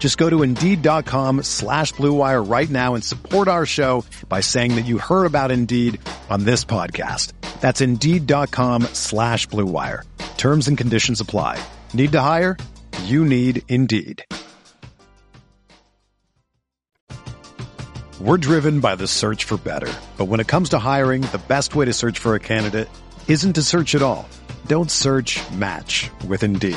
Just go to Indeed.com/Blue Wire right now and support our show by saying that you heard about Indeed on this podcast. That's Indeed.com/Blue Wire. Terms and conditions apply. Need to hire? You need Indeed. We're driven by the search for better. But when it comes to hiring, the best way to search for a candidate isn't to search at all. Don't search, match with Indeed.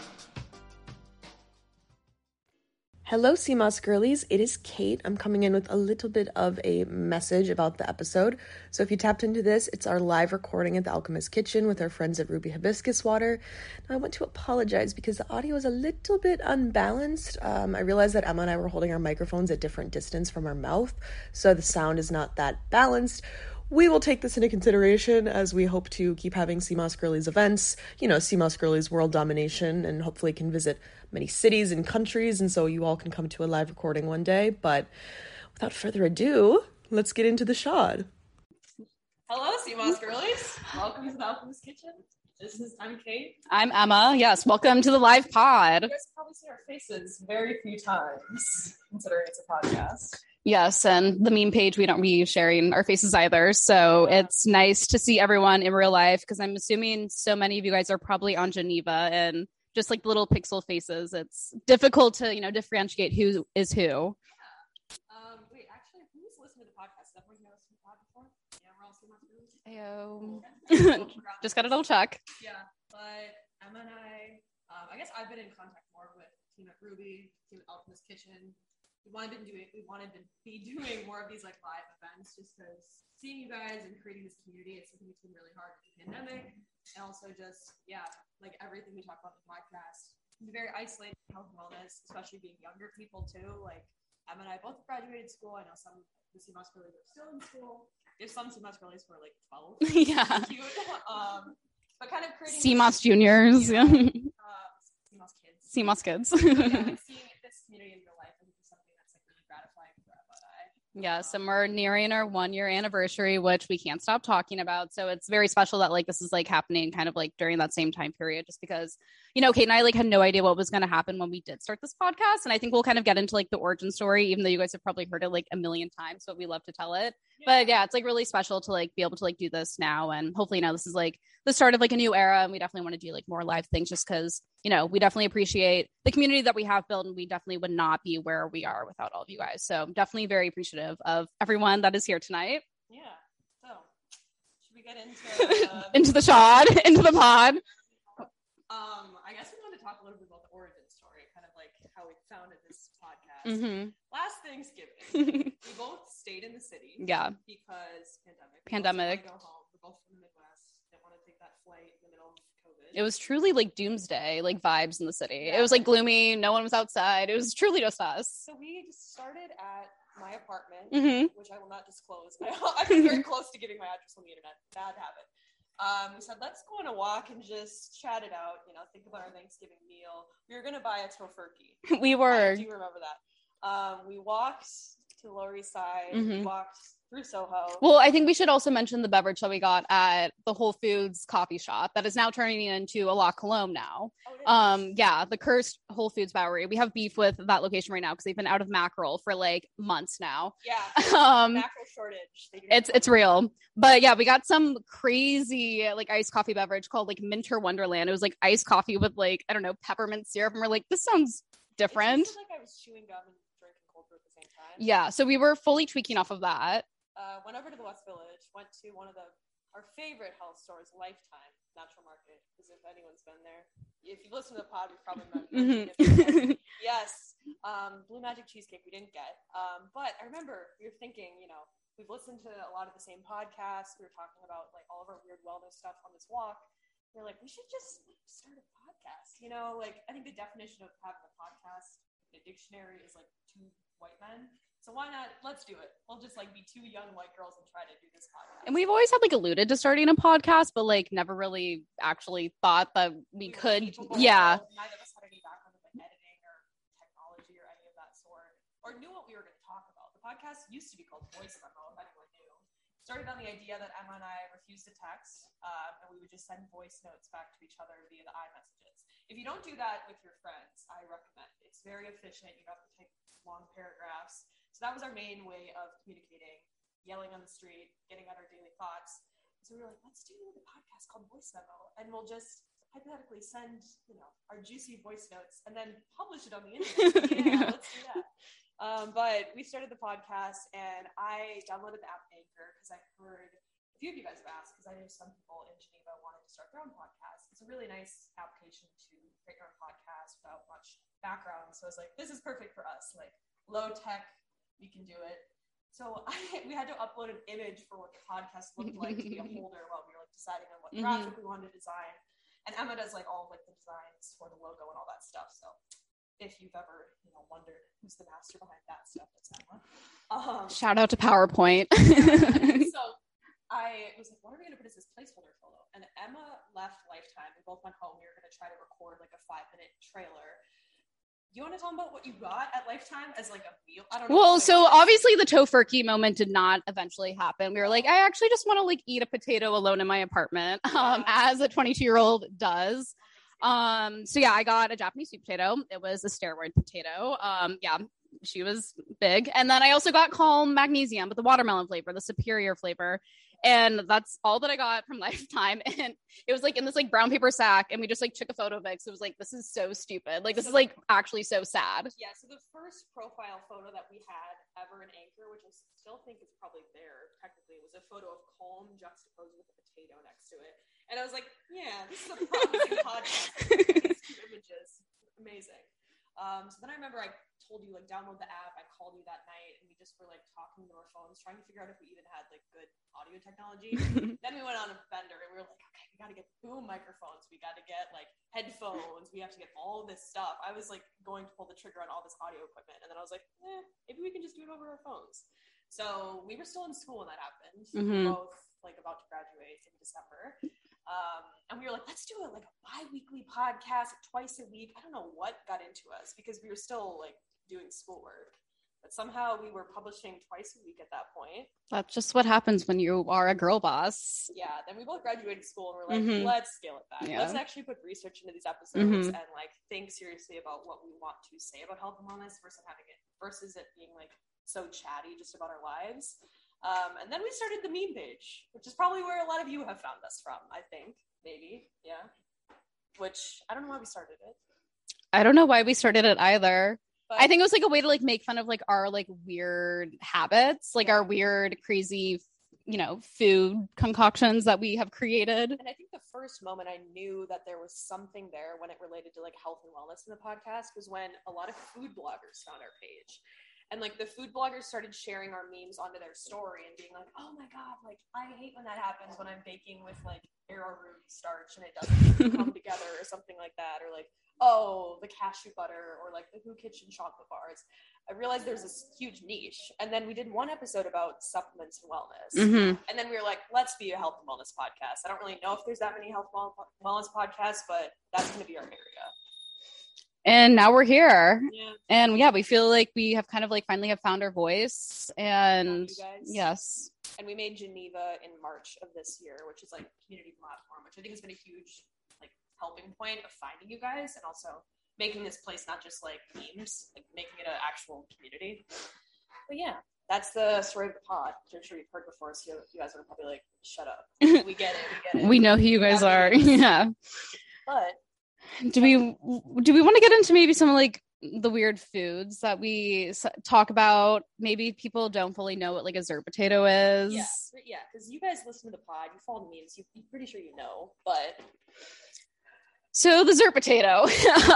Hello, CMOS girlies. It is Kate. I'm coming in with a little bit of a message about the episode. So if you tapped into this, it's our live recording at the Alchemist Kitchen with our friends at Ruby Hibiscus Water. Now, I want to apologize because the audio is a little bit unbalanced. I realized that Emma and I were holding our microphones at different distance from our mouth, so the sound is not that balanced. We will take this into consideration as we hope to keep having CMOS Girlies events, CMOS Girlies World Domination, and hopefully can visit many cities and countries, and so you all can come to a live recording one day. But without further ado, let's get into the shod. Hello, CMOS Girlies. Welcome to the Alchemist Kitchen. I'm Kate. I'm Emma. Yes, welcome to the live pod. You guys probably see our faces very few times, considering it's a podcast. Yes, and the meme page, we don't be sharing our faces either, so it's nice to see everyone in real life, because I'm assuming so many of you guys are probably on Geneva, and just like the little pixel faces, it's difficult to, differentiate who is who. Yeah. Wait, actually, who's listening to the podcast? Everyone knows who the pod before? Yeah, we're all CMOS Girlies. Just got a double check. Yeah, but Emma and I guess I've been in contact more with Team at Ruby, Team at Alchemist Kitchen. We wanted to be doing more of these like live events, just because seeing you guys and creating this community, it's something that's been really hard with the pandemic, and also just everything we talk about in the podcast, it's very isolated, health and wellness, especially being younger people too. Like Emma and I both graduated school. I know some of the CMOS girlies are still in school. There's some CMOS girlies who are like 12. Yeah. Cute. But kind of creating CMOS juniors. Yeah. CMOS kids. CMOS kids. Seeing this community in real life. Yes, and we're nearing our 1-year anniversary, which we can't stop talking about. So it's very special that this is happening kind of during that same time period, just because, Kate and I had no idea what was going to happen when we did start this podcast. And I think we'll kind of get into the origin story, even though you guys have probably heard it a million times, but we love to tell it. Yeah. But yeah, it's really special to be able to do this now. And hopefully now this is the start of a new era. And we definitely want to do more live things, just because, we definitely appreciate the community that we have built, and we definitely would not be where we are without all of you guys. So definitely very appreciative of everyone that is here tonight. Yeah. So should we get into into the shod, into the pod? I guess we want to talk a little bit about the origin story, kind of how we founded this podcast. Mm-hmm. Last Thanksgiving, we both stayed in the city. Yeah. Because pandemic. We both wanted to go home. We're both from the Midwest. Didn't want to take that flight in the middle of COVID. It was truly like doomsday, like vibes in the city. Yeah. It was like gloomy. No one was outside. It was truly just us. So we just started at my apartment, which I will not disclose. I've been very close to giving my address on the internet. Bad habit. We said, let's go on a walk and just chat it out. You know, think about our Thanksgiving meal. We were going to buy a tofurkey. We were. I do remember that. We walked to the Lower East Side. We walked through Soho. Well, I think we should also mention the beverage that we got at the Whole Foods coffee shop that is now turning into a La Colombe now. Yeah, the cursed Whole Foods Bowery. We have beef with that location right now because they've been out of mackerel for like months now. Yeah, mackerel shortage. It's real. But yeah, we got some crazy like iced coffee beverage called like Minter Wonderland. It was like iced coffee with like, I don't know, peppermint syrup. And we're like, this sounds different. It sounded like I was chewing gum and drinking cold brew at the same time. Yeah, so we were fully tweaking off of that. Went over to the West Village, went to one of our favorite health stores, Lifetime Natural Market, because if anyone's been there, if you listen to the pod, you've probably not been. Yes. Blue Magic Cheesecake we didn't get. But I remember we were thinking, you know, we've listened to a lot of the same podcasts. We were talking about like all of our weird wellness stuff on this walk. We're like, we should just start a podcast. You know, like I think the definition of having a podcast in a dictionary is like two white men. So why not? Let's do it. We'll just like be two young white girls and try to do this podcast. And we've always had like alluded to starting a podcast, but like never really actually thought that we could. Yeah. Neither of us had any background in like editing or technology or any of that sort, or knew what we were going to talk about. The podcast used to be called Voice Memo, if anyone knew. It started on the idea that Emma and I refused to text, and we would just send voice notes back to each other via the iMessages. If you don't do that with your friends, I recommend. It's very efficient. You don't have to take long paragraphs. So that was our main way of communicating, yelling on the street, getting out our daily thoughts. So we were like, let's do the podcast called Voice Memo, and we'll just hypothetically send, you know, our juicy voice notes and then publish it on the internet. Yeah, let's do that. But we started the podcast, and I downloaded the app Anchor because I heard a few of you guys have asked, because I knew some people in Geneva wanted to start their own podcast. It's a really nice application to create your own podcast without much background. So I was like, this is perfect for us, like low tech. We can do it. So we had to upload an image for what the podcast looked like to be a holder while we were like deciding on what graphic we wanted to design. And Emma does like all of like the designs for the logo and all that stuff. So if you've ever, you know, wondered who's the master behind that stuff, that's Emma. Shout out to PowerPoint. So I was like, what are we going to put as this placeholder photo? And Emma left Lifetime. We both went home. We were going to try to record like a 5-minute trailer. You want to talk about what you got at Lifetime as like a meal? I don't know. Well, so obviously the tofurkey moment did not eventually happen. We were like, I actually just want to like eat a potato alone in my apartment, as a 22-year-old does. So yeah, I got a Japanese sweet potato. It was a steroid potato. Yeah, she was big. And then I also got Calm Magnesium, but the watermelon flavor, the superior flavor. And that's all that I got from Lifetime. And it was like in this like brown paper sack, and we just like took a photo of it. So it was like, this is so stupid. Like, this is like actually so sad. Yeah. So the first profile photo that we had ever in Anchor, which I still think is probably there technically, was a photo of Calm juxtaposed with a potato next to it. And I was like, yeah, this is a promising podcast. These two images. Amazing. So then I remember I told you like download the app. I called you that night, and we just were like talking to our phones, trying to figure out if we even had like good audio technology. Then we went on a bender, and we were like, okay, we got to get boom microphones. We got to get like headphones. We have to get all this stuff. I was like going to pull the trigger on all this audio equipment, and then I was like, maybe we can just do it over our phones. So we were still in school when that happened. We were both like about to graduate in December. And we were like, let's do it like a bi-weekly podcast twice a week. I don't know what got into us because we were still like doing schoolwork, but somehow we were publishing twice a week at that point. That's just what happens when you are a girl boss. Yeah. Then we both graduated school and we're like, let's scale it back. Yeah. Let's actually put research into these episodes and like think seriously about what we want to say about health and wellness versus it being like so chatty just about our lives. And then we started the meme page, which is probably where a lot of you have found us from, I think, maybe. Yeah. Which I don't know why we started it. I don't know why we started it either. But I think it was like a way to like make fun of like our like weird habits, like our weird, crazy, you know, food concoctions that we have created. And I think the first moment I knew that there was something there when it related to like health and wellness in the podcast was when a lot of food bloggers found our page. And like the food bloggers started sharing our memes onto their story and being like, oh my God, like I hate when that happens when I'm baking with like arrowroot starch and it doesn't come together or something like that. Or like, oh, the cashew butter or like the Who Kitchen chocolate bars. I realized there's this huge niche. And then we did one episode about supplements and wellness. Mm-hmm. And then we were like, let's be a health and wellness podcast. I don't really know if there's that many health and wellness podcasts, but that's going to be our area. And now we're here. Yeah. And yeah, we feel like we have kind of like finally have found our voice. And yes. And we made Geneva in March of this year, which is like a community platform, which I think has been a huge like helping point of finding you guys and also making this place not just like memes, like making it an actual community. But yeah, that's the story of the pod, which I'm sure you've heard before, so you guys are probably like, shut up. We get it, we get it. We know who you guys are. Yeah. But do we want to get into maybe some like the weird foods that we talk about? Maybe people don't fully know what like a Zir potato is. Yeah, because you guys listen to the pod, you follow the memes, you're pretty sure you know. But so the Zir potato.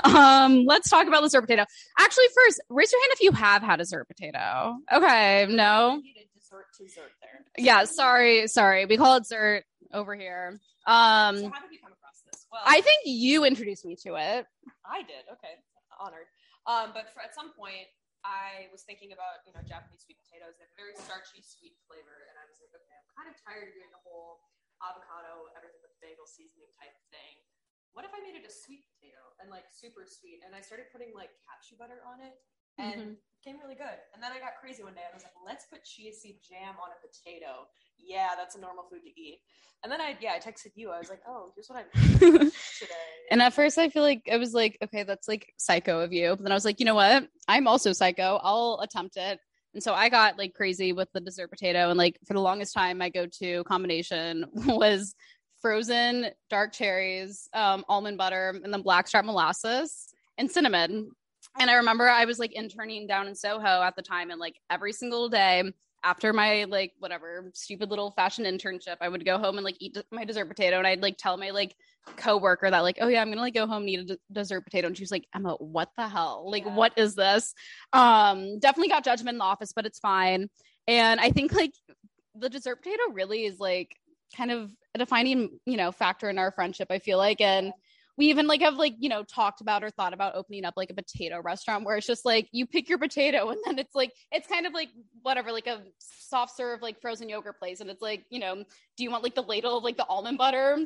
Let's talk about the Zir potato. Actually, first, raise your hand if you have had a Zir potato. Okay, no. Dessert there. Yeah, sorry. We call it Zir over here. So how did you come across this? Well, I think you introduced me to it. I did. Okay, honored. But at some point, I was thinking about, you know, Japanese sweet potatoes. They have a very starchy, sweet flavor. And I was like, okay, I'm kind of tired of doing the whole avocado, everything with bagel seasoning type thing. What if I made it a sweet potato and like super sweet? And I started putting like cashew butter on it and it became really good. And then I got crazy one day. I was like, let's put chia seed jam on a potato. Yeah, that's a normal food to eat. And then I texted you. I was like, oh, here's what I'm eating today. And at first I feel like I was like, okay, that's like psycho of you. But then I was like, you know what? I'm also psycho. I'll attempt it. And so I got like crazy with the dessert potato. And like for the longest time, my go-to combination was frozen dark cherries, almond butter, and then blackstrap molasses and cinnamon. And I remember I was like interning down in Soho at the time. And like every single day after my like whatever stupid little fashion internship, I would go home and like eat my dessert potato. And I'd like tell my like coworker that like, oh yeah, I'm going to like go home and eat a dessert potato. And she was like, Emma, what the hell? Like, what is this? Definitely got judgment in the office, but it's fine. And I think like the dessert potato really is like kind of a defining, you know, factor in our friendship, I feel like. And we even like have like, you know, talked about or thought about opening up like a potato restaurant where it's just like you pick your potato and then it's like, it's kind of like whatever, like a soft serve, like frozen yogurt place. And it's like, you know, do you want like the ladle of like the almond butter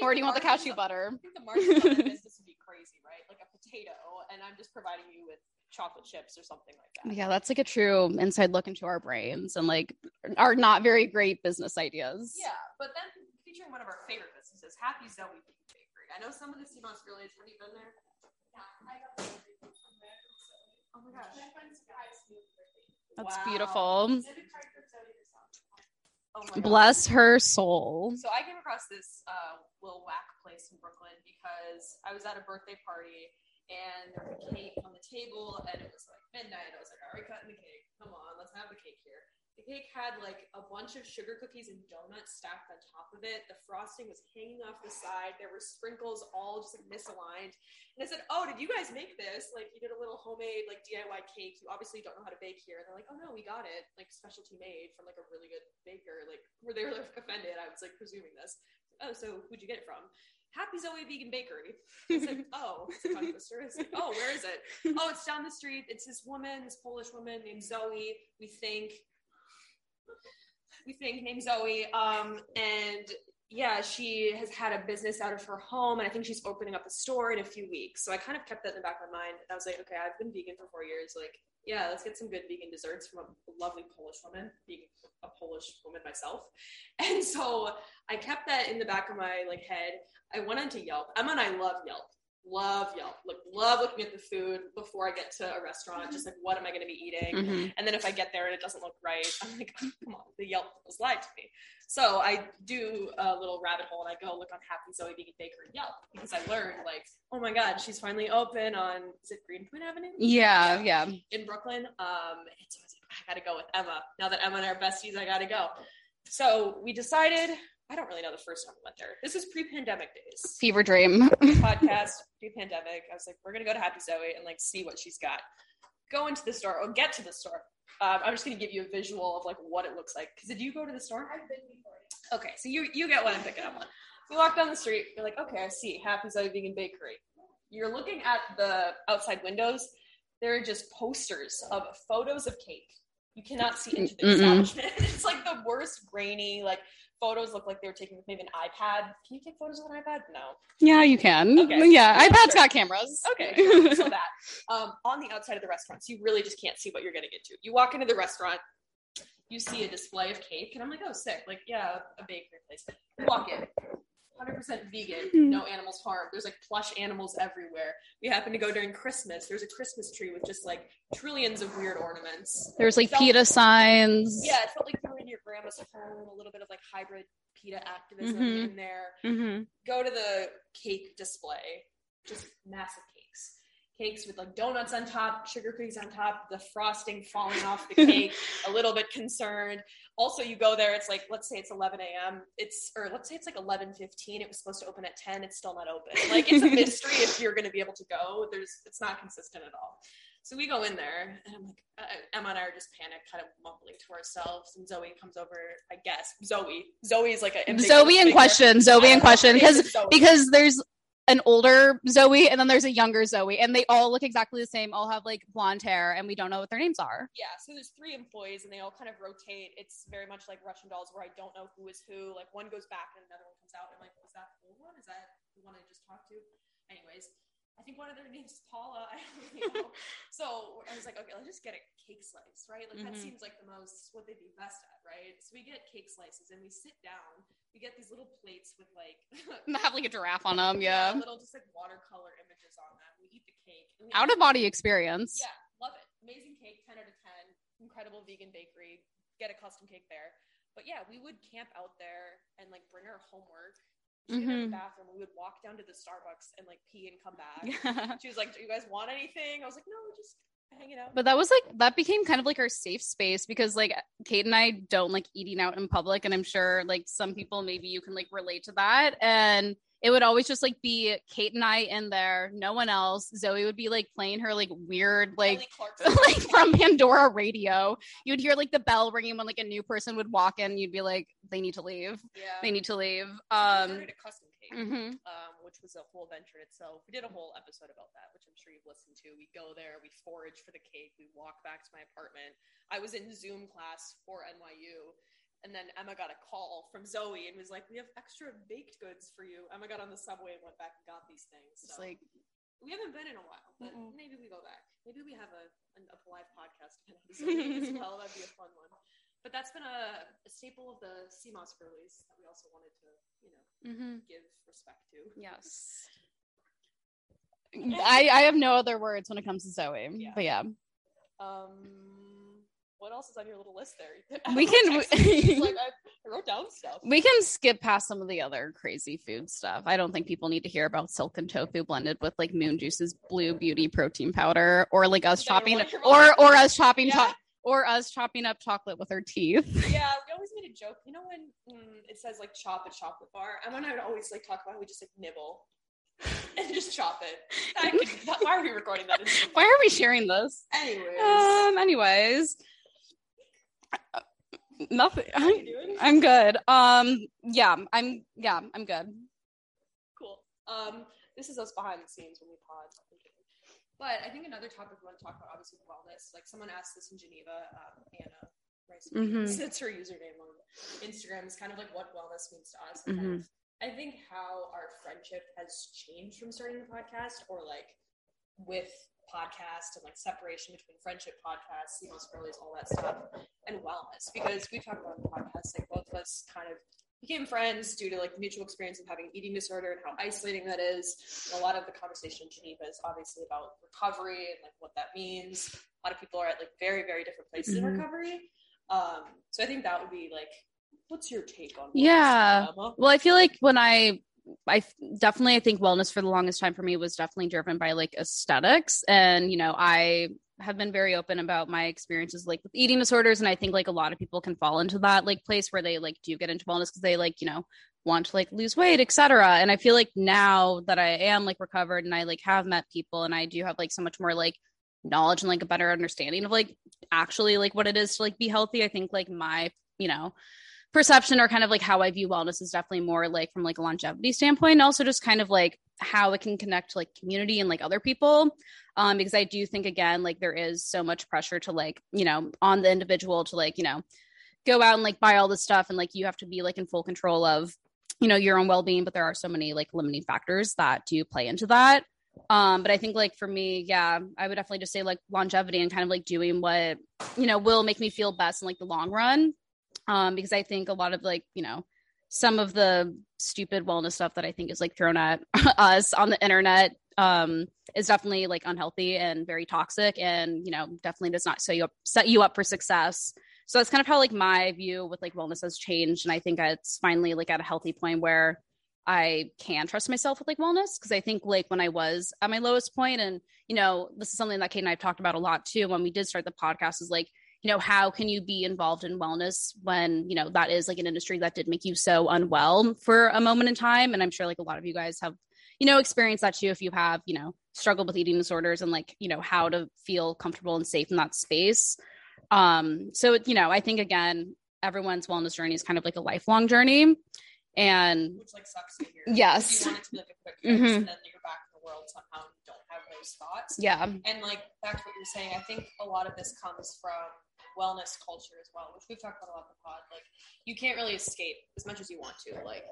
or do you want the cashew butter? I think the margins on the business would be crazy, right? Like a potato and I'm just providing you with chocolate chips or something like that. Yeah, that's like a true inside look into our brains and like our not very great business ideas. Yeah, but then featuring one of our favorite businesses, Happy Zoe Bakery. I know some of the Sea Moss really have you been there? Yeah, I got bakery from there. Oh my gosh. My friend's guy's new bakery. That's beautiful. Oh my bless her soul. So I came across this little whack place in Brooklyn because I was at a birthday party and there was a cake on the table and it was like midnight. I was like, all right, cutting the cake. Come on, let's have the cake here. The cake had like a bunch of sugar cookies and donuts stacked on top of it. The frosting was hanging off the side. There were sprinkles all just like misaligned. And I said, oh, did you guys make this? Like you did a little homemade like DIY cake. You obviously don't know how to bake here. And they're like, oh no, we got it. Like specialty made from like a really good baker. Like were they like offended? I was like presuming this. Oh, so who'd you get it from? Happy Zoe Vegan Bakery. I was like, oh, it's a tongue twister. I was like, oh, where is it? Oh, it's down the street. It's this woman, this Polish woman named Zoe. We think named Zoe. And yeah, she has had a business out of her home. And I think she's opening up a store in a few weeks. So I kind of kept that in the back of my mind. I was like, okay, I've been vegan for 4 years. Like, yeah, let's get some good vegan desserts from a lovely Polish woman, being a Polish woman myself. And so I kept that in the back of my like head. I went onto Yelp. Emma and I love Yelp. Like love looking at the food before I get to a restaurant, just like what am I going to be eating? And then if I get there and it doesn't look right, I'm like, oh, come on, the Yelp was lied to me. So I do a little rabbit hole and I go look on Happy Zoe Vegan Bakery Yelp because I learned like, oh my God, she's finally open on, is it Greenpoint Avenue? Yeah. In Brooklyn. And so I was like, I got to go with Emma. Now that Emma and I are besties, I got to go. So we decided, I don't really know the first time we went there. This is pre-pandemic days. Fever dream. Podcast, pre-pandemic. I was like, we're going to go to Happy Zoe and like see what she's got. Go into the store. Or get to the store. I'm just going to give you a visual of like what it looks like. Because did you go to the store? I've been before. Okay, so you get one, I'm picking up one. So you walk down the street, you're like, okay, I see Happy Zoe Vegan Bakery. You're looking at the outside windows. There are just posters of photos of cake. You cannot see into the establishment. It's like the worst grainy, like photos look like they were taken with maybe an iPad. Can you take photos with an iPad? No. Yeah, you can. Okay. Yeah, iPad's got cameras. Okay, so that. On the outside of the restaurant, so you really just can't see what you're getting into. You walk into the restaurant, you see a display of cake, and I'm like, oh, sick. Like, yeah, a bakery place. You walk in. 100% vegan, no animals harmed. There's like plush animals everywhere. We happen to go during Christmas. There's a Christmas tree with just like trillions of weird ornaments. There's like PETA signs. Yeah, it felt like you were in your grandma's home. A little bit of like hybrid PETA activism in there. Go to the cake display. Just massive cakes. Cakes with like donuts on top, sugar cookies on top, the frosting falling off the cake, a little bit concerned. Also, you go there, it's like, let's say it's 11 a.m. Let's say it's like 11:15. It was supposed to open at 10. It's still not open. Like, it's a mystery if you're going to be able to go. It's not consistent at all. So we go in there, and I'm like, Emma and I are just panicked, kind of mumbling to ourselves. And Zoe comes over, I guess. Zoe is like a... Zoe in question. Because there's an older Zoe and then there's a younger Zoe, and they all look exactly the same, all have like blonde hair, and we don't know what their names are. Yeah, so there's 3 employees and they all kind of rotate. It's very much like Russian dolls where I don't know who is who. Like, one goes back and another one comes out. I'm like, was that the old one? Is that the one I just talked to? Anyways, I think one of their names is Paula. I don't really know. So I was like, okay, let's just get a cake slice, right? Like, that seems like the most, what they'd be best at, right? So we get cake slices and we sit down. We get these little plates with like... have like a giraffe on them, yeah. Little just like watercolor images on them. We eat the cake. Out-of-body experience. Yeah, love it. Amazing cake, 10 out of 10. Incredible vegan bakery. Get a custom cake there. But yeah, we would camp out there and like bring our homework. She would go to the bathroom. We would walk down to the Starbucks and like pee and come back. Yeah. She was like, do you guys want anything? I was like, no, just hanging out. But that was like, that became kind of like our safe space, because like Kate and I don't like eating out in public. And I'm sure like some people, maybe you can like relate to that. And it would always just like be Kate and I in there, no one else. Zoe would be like playing her like weird like from Pandora radio. You'd hear like the bell ringing when like a new person would walk in. You'd be like, they need to leave. Yeah. They need to leave. We started a custom cake, which was a whole venture in itself. We did a whole episode about that, which I'm sure you've listened to. We go there, we forage for the cake, we walk back to my apartment. I was in Zoom class for NYU. And then Emma got a call from Zoe and was like, we have extra baked goods for you. Emma got on the subway and went back and got these things. So it's like, we haven't been in a while, but maybe we go back. Maybe we have a live podcast as well. That'd be a fun one. But that's been a staple of the CMOS Girlies that we also wanted to, you know, give respect to. Yes. I have no other words when it comes to Zoe. Yeah. But yeah. What else is on your little list there? I wrote down stuff. We can skip past some of the other crazy food stuff. I don't think people need to hear about silken tofu blended with like Moon Juice's Blue Beauty protein powder, or like us chopping chopping up chocolate with our teeth. Yeah, we always made a joke. You know when it says like chop a chocolate bar, and when I would always like talk about how we just like nibble and just chop it. Why are we recording that? Why are we sharing this? Anyways. Nothing. I'm good. I'm good. Cool. This is us behind the scenes when we pod. But I think another topic we want to talk about, obviously, is wellness. Like, someone asked this in Geneva, Anna Rice. That's her username on Instagram. It's kind of like what wellness means to us. Kind of, I think how our friendship has changed from starting the podcast, or like with podcast and like separation between friendship podcasts, CMOS Girlies, all that stuff, and wellness, because we talk about the podcast, like both of us kind of became friends due to like the mutual experience of having an eating disorder and how isolating that is. And a lot of the conversation in Geneva is obviously about recovery and like what that means. A lot of people are at like very, very different places in recovery. So I think that would be like, what's your take on wellness? Yeah. Well, I feel like when I think wellness for the longest time for me was definitely driven by like aesthetics. And, you know, I have been very open about my experiences like with eating disorders. And I think like a lot of people can fall into that like place where they like do get into wellness because they like, you know, want to like lose weight, etc. And I feel like now that I am like recovered and I like have met people and I do have like so much more like knowledge and like a better understanding of like actually like what it is to like be healthy. I think like my, you know, perception or kind of like how I view wellness is definitely more like from like a longevity standpoint, and also just kind of like how it can connect to like community and like other people. Because I do think, again, like there is so much pressure to like, you know, on the individual to like, you know, go out and like buy all this stuff. And like, you have to be like in full control of, you know, your own well-being, but there are so many like limiting factors that do play into that. But I think like for me, yeah, I would definitely just say like longevity and kind of like doing what, you know, will make me feel best in like the long run. Because I think a lot of like, you know, some of the stupid wellness stuff that I think is like thrown at us on the internet is definitely like unhealthy and very toxic, and, you know, definitely does not set you up for success. So that's kind of how like my view with like wellness has changed. And I think it's finally like at a healthy point where I can trust myself with like wellness. Cause I think like when I was at my lowest point, and, you know, this is something that Kate and I have talked about a lot too, when we did start the podcast, is like, you know, how can you be involved in wellness when, you know, that is like an industry that did make you so unwell for a moment in time. And I'm sure like a lot of you guys have, you know, experienced that too, if you have, you know, struggled with eating disorders and like, you know, how to feel comfortable and safe in that space. So, you know, I think again, everyone's wellness journey is kind of like a lifelong journey, and which like sucks to hear. Yes. You want it to be like a quick fix, and then you're back in the world somehow and you don't have those thoughts. Yeah. And like back to what you're saying, I think a lot of this comes from wellness culture as well, which we've talked about a lot in the pod. Like you can't really escape as much as you want to. Like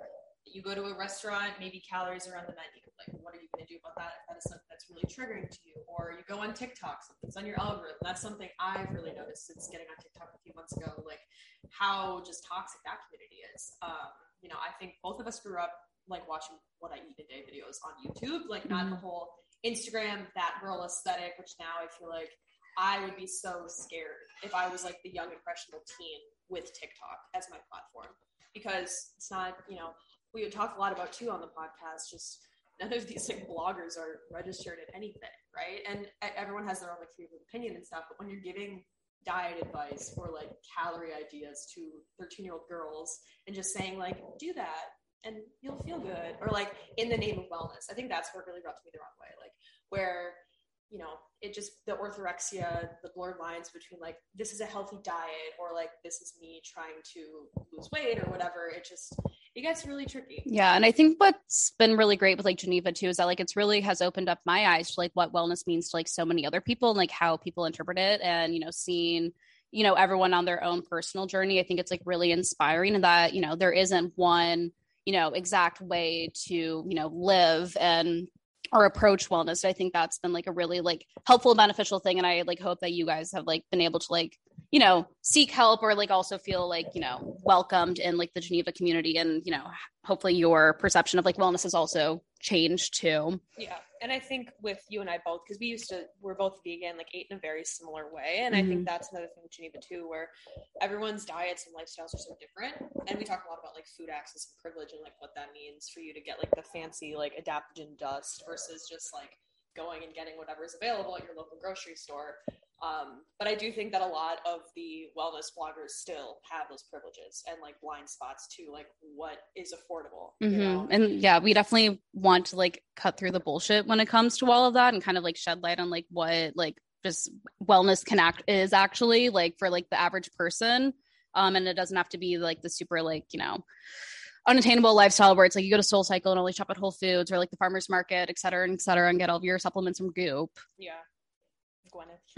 you go to a restaurant, maybe calories are on the menu. Like what are you going to do about that if that is something that's really triggering to you? Or you go on TikTok, something's on your algorithm. That's something I've really noticed since getting on TikTok a few months ago, like how just toxic that community is. You know, I think both of us grew up like watching what I eat today videos on YouTube, like not the whole Instagram, that girl aesthetic, which now I feel like I would be so scared if I was like the young impressionable teen with TikTok as my platform, because it's not, you know, we would talk a lot about too on the podcast, just none of these like bloggers are registered at anything, right? And everyone has their own like freedom of opinion and stuff, but when you're giving diet advice or like calorie ideas to 13-year-old girls and just saying like, do that and you'll feel good, or like in the name of wellness, I think that's what really rubbed me the wrong way, like where, you know, it just, the orthorexia, the blurred lines between like, this is a healthy diet, or like, this is me trying to lose weight or whatever. It just, it gets really tricky. Yeah. And I think what's been really great with like Geneva too, is that like, it's really has opened up my eyes to like what wellness means to like so many other people and like how people interpret it, and, you know, seeing, you know, everyone on their own personal journey. I think it's like really inspiring, and that, you know, there isn't one, you know, exact way to, you know, live and, or approach wellness. I think that's been like a really like helpful, beneficial thing. And I like hope that you guys have like been able to like, you know, seek help or like also feel like, you know, welcomed in like the Geneva community, and, you know, hopefully your perception of like wellness has also changed too. Yeah. And I think with you and I both, cause we're both vegan, like ate in a very similar way. And I think that's another thing with Geneva too, where everyone's diets and lifestyles are so different. And we talk a lot about like food access and privilege and like what that means for you to get like the fancy, like adaptogen dust versus just like going and getting whatever's available at your local grocery store. But I do think that a lot of the wellness bloggers still have those privileges and like blind spots to like what is affordable. You know? And yeah, we definitely want to like cut through the bullshit when it comes to all of that, and kind of like shed light on like what like just wellness is actually like for like the average person. And it doesn't have to be like the super like, you know, unattainable lifestyle where it's like you go to SoulCycle and only shop at Whole Foods or like the farmer's market, et cetera, and get all of your supplements from Goop. Yeah.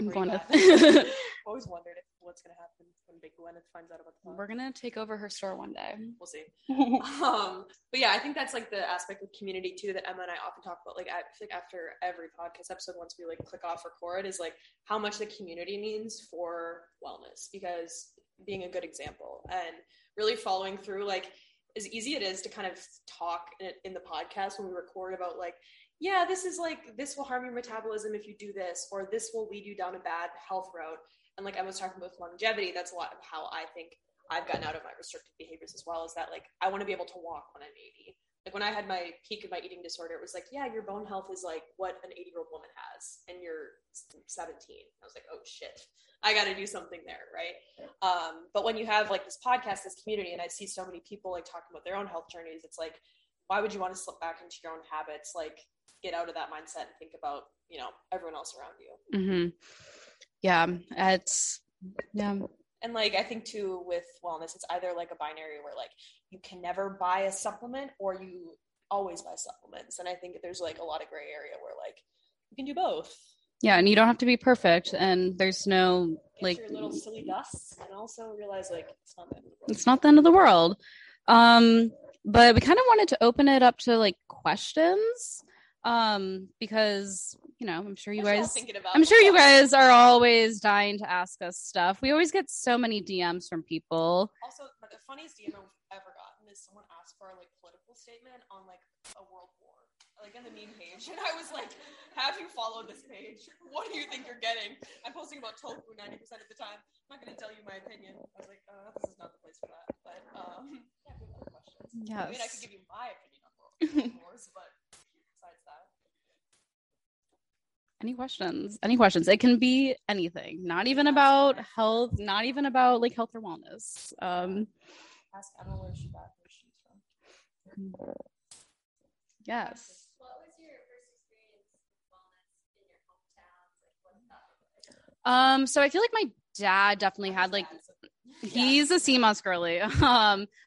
Gwyneth. I always wondered what's going to happen when big Gwyneth finds out about the pod. We're going to take over her store one day. We'll see. But yeah, I think that's like the aspect of community too that Emma and I often talk about, like, I think after every podcast episode, once we like click off record, is like how much the community means for wellness, because being a good example and really following through, like as easy it is to kind of talk in the podcast when we record about like, yeah, this is like, this will harm your metabolism if you do this, or this will lead you down a bad health road. And like I was talking about longevity, that's a lot of how I think I've gotten out of my restrictive behaviors as well, is that like, I want to be able to walk when I'm 80. Like when I had my peak of my eating disorder, it was like, yeah, your bone health is like what an 80-year-old woman has, and you're 17. I was like, oh shit, I got to do something there. Right. But when you have like this podcast, this community, and I see so many people like talking about their own health journeys, it's like, why would you want to slip back into your own habits? Like, get out of that mindset and think about, you know, everyone else around you. Mm-hmm. Yeah. It's, yeah. And like, I think too with wellness, it's either like a binary where like you can never buy a supplement or you always buy supplements. And I think there's like a lot of gray area where like you can do both. Yeah. And you don't have to be perfect, and there's no like your little silly dusts, and also realize like it's not the end of the world. But we kind of wanted to open it up to like questions, because, you know, I'm sure you guys are always dying to ask us stuff. We always get so many DMs from people. Also, the funniest DM I've ever gotten is someone asked for our like political statement on like a world war, like in the meme page. And I was like, have you followed this page? What do you think you're getting? I'm posting about tofu 90% of the time. I'm not going to tell you my opinion. I was like, this is not the place for that. But yeah, we have questions. Yes. I mean, I could give you my opinion on world wars, but besides that. Any questions? It can be anything. Not even about health, not even about like health or wellness. Ask Emma where she got where she's from. Yes. What was your first experience with wellness in your hometown? Like, what was that? So I feel like my dad definitely had like, he's a CMOS girly. I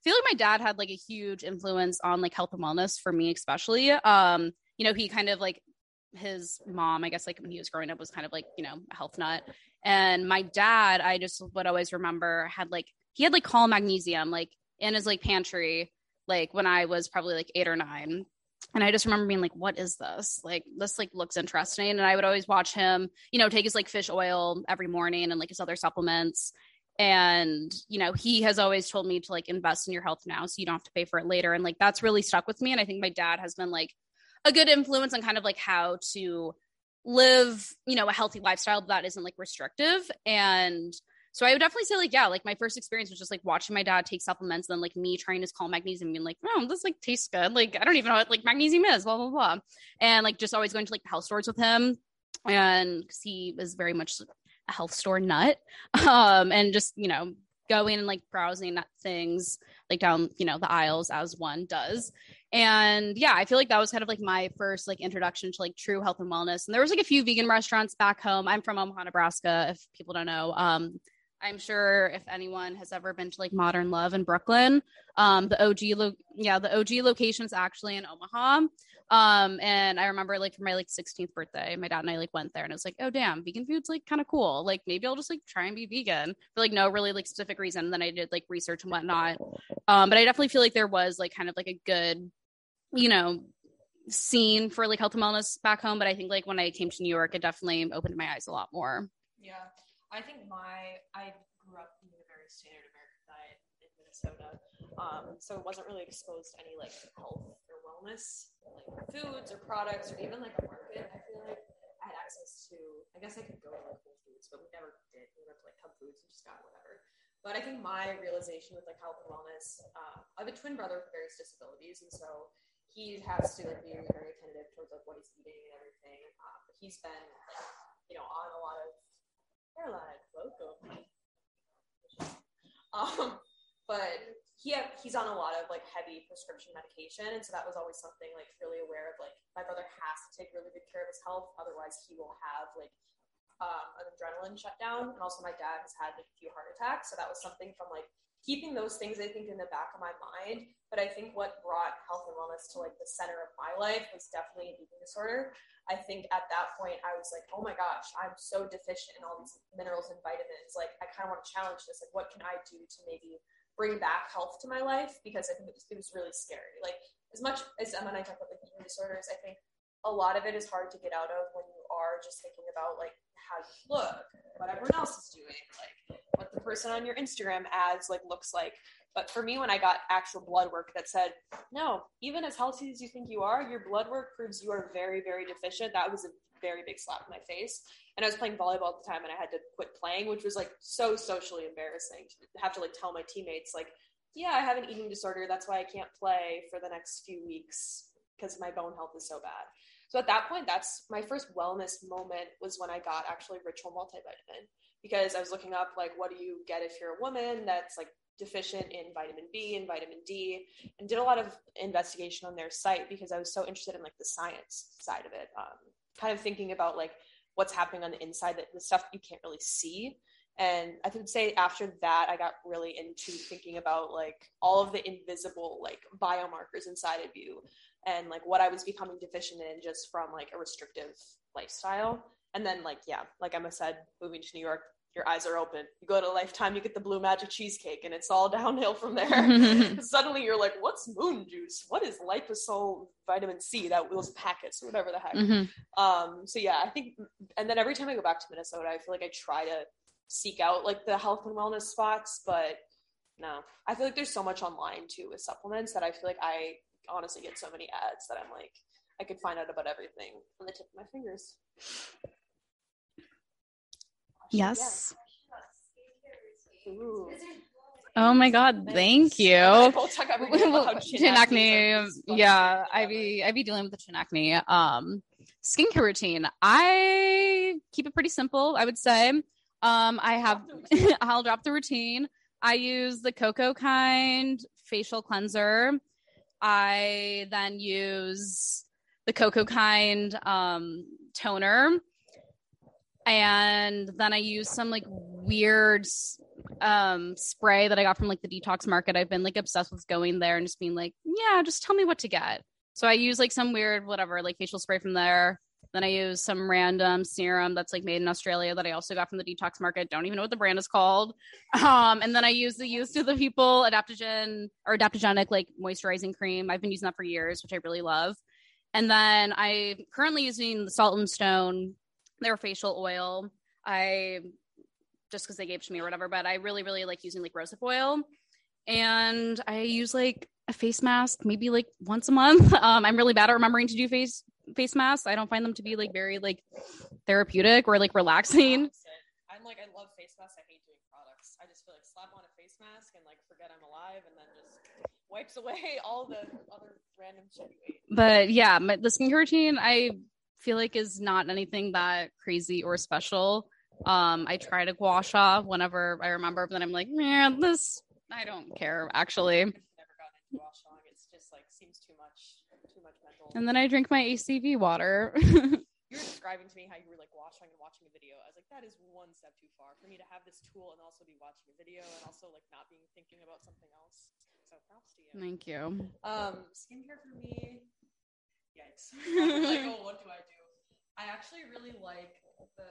feel like my dad had like a huge influence on like health and wellness for me, especially. You know, he kind of like, his mom, I guess, like when he was growing up was kind of like, you know, a health nut. And my dad, I just would always remember he had Cal magnesium, like in his like pantry, like when I was probably like 8 or 9. And I just remember being like, what is this? Like, this like looks interesting. And I would always watch him, you know, take his like fish oil every morning and like his other supplements. And, you know, he has always told me to like invest in your health now so you don't have to pay for it later. And like, that's really stuck with me. And I think my dad has been like a good influence on kind of like how to live, you know, a healthy lifestyle that isn't like restrictive. And so I would definitely say like, yeah, like my first experience was just like watching my dad take supplements and then like me trying to call magnesium and being like, oh, this like tastes good. Like, I don't even know what like magnesium is, blah, blah, blah. And like, just always going to like the health stores with him. And cause he was very much a health store nut. And just, you know, going and like browsing at things like down, you know, the aisles as one does. And yeah, I feel like that was kind of like my first like introduction to like true health and wellness. And there was like a few vegan restaurants back home. I'm from Omaha, Nebraska, if people don't know. I'm sure if anyone has ever been to like Modern Love in Brooklyn, the OG location is actually in Omaha. And I remember like for my like 16th birthday, my dad and I like went there and I was like, oh damn, vegan food's like kind of cool. Like maybe I'll just like try and be vegan for like no really like specific reason. And then I did like research and whatnot. But I definitely feel like there was like kind of like a good, you know, scene for like health and wellness back home. But I think like when I came to New York, it definitely opened my eyes a lot more. Yeah. I think I grew up eating a very standard American diet in Minnesota. So it wasn't really exposed to any like health or wellness, like foods or products or even like a market. I feel like I had access to, I guess I could go to like Whole Foods, but we never did. We went to like Cub Foods and just got whatever. But I think my realization with like health and wellness, I have a twin brother with various disabilities. And so he has to like be very attentive towards like what he's eating and everything. But he's been, like, you know, on a lot of, but he's on a lot of like heavy prescription medication, and so that was always something like really aware of like my brother has to take really good care of his health, otherwise he will have like an adrenaline shutdown. And also my dad has had like a few heart attacks, so that was something from like keeping those things I think in the back of my mind. But I think what brought health and wellness to like the center of my life was definitely an eating disorder. I think at that point I was like, oh my gosh, I'm so deficient in all these minerals and vitamins. Like I kind of want to challenge this. Like what can I do to maybe bring back health to my life? Because I think it was really scary. Like as much as Emma and I talk about like eating disorders, I think a lot of it is hard to get out of when you are just thinking about like how you look, what everyone else is doing, like what the person on your Instagram ads like looks like. But for me, when I got actual blood work that said, no, even as healthy as you think you are, your blood work proves you are very, very deficient. That was a very big slap in my face. And I was playing volleyball at the time and I had to quit playing, which was like so socially embarrassing to have to like tell my teammates like, yeah, I have an eating disorder. That's why I can't play for the next few weeks because my bone health is so bad. So at that point, that's my first wellness moment was when I got actually Ritual multivitamin, because I was looking up like, what do you get if you're a woman that's like deficient in vitamin B and vitamin D, and did a lot of investigation on their site because I was so interested in like the science side of it, kind of thinking about like what's happening on the inside, that the stuff you can't really see. And I would say after that, I got really into thinking about like all of the invisible like biomarkers inside of you and like what I was becoming deficient in just from like a restrictive lifestyle. And then like, yeah, like Emma said, moving to New York, your eyes are open. You go to Lifetime, you get the Blue Magic Cheesecake, and it's all downhill from there. Suddenly you're like, what's moon juice? What is liposol vitamin C? That was packets or whatever the heck. Mm-hmm. So yeah, I think, and then every time I go back to Minnesota, I feel like I try to seek out like the health and wellness spots, but no, I feel like there's so much online too with supplements that I feel like I honestly get so many ads that I'm like, I could find out about everything on the tip of my fingers. Yes. Ooh. Oh my God. Thank you. Chin acne. Yeah. I be dealing with the chin acne. Skincare routine. I keep it pretty simple, I would say. I'll drop the routine. I use the Cocoa Kind facial cleanser. I then use the Cocoa Kind, toner. And then I use some like weird, spray that I got from like the detox market. I've been like obsessed with going there and just being like, yeah, just tell me what to get. So I use like some weird, whatever, like facial spray from there. Then I use some random serum that's like made in Australia that I also got from the detox market. Don't even know what the brand is called. And then I use the Youth to the People adaptogen or adaptogenic like moisturizing cream. I've been using that for years, which I really love. And then I'm currently using the Salt and Stone, their facial oil. I just because they gave it to me or whatever, but I really, really like using like rosehip oil. And I use like a face mask maybe like once a month. I'm really bad at remembering to do face masks. I don't find them to be like very like therapeutic or like relaxing. I'm like, I love face masks. I hate doing products. I just feel like slap on a face mask and like forget I'm alive, and then just wipes away all the other random shit you ate. But yeah, the skincare routine, I feel like is not anything that crazy or special. I try to wash off whenever I remember, but then I'm like, man, this, I don't care actually. I've never gotten into wash off. It's just like seems too much mental. And then I drink my ACV water. You were describing to me how you were like washing and watching a video. I was like, that is one step too far for me to have this tool and also be watching a video and also like not being thinking about something else. So props to you. Thank you. Skincare for me. Yikes. I'm like, oh, what do? I actually really like the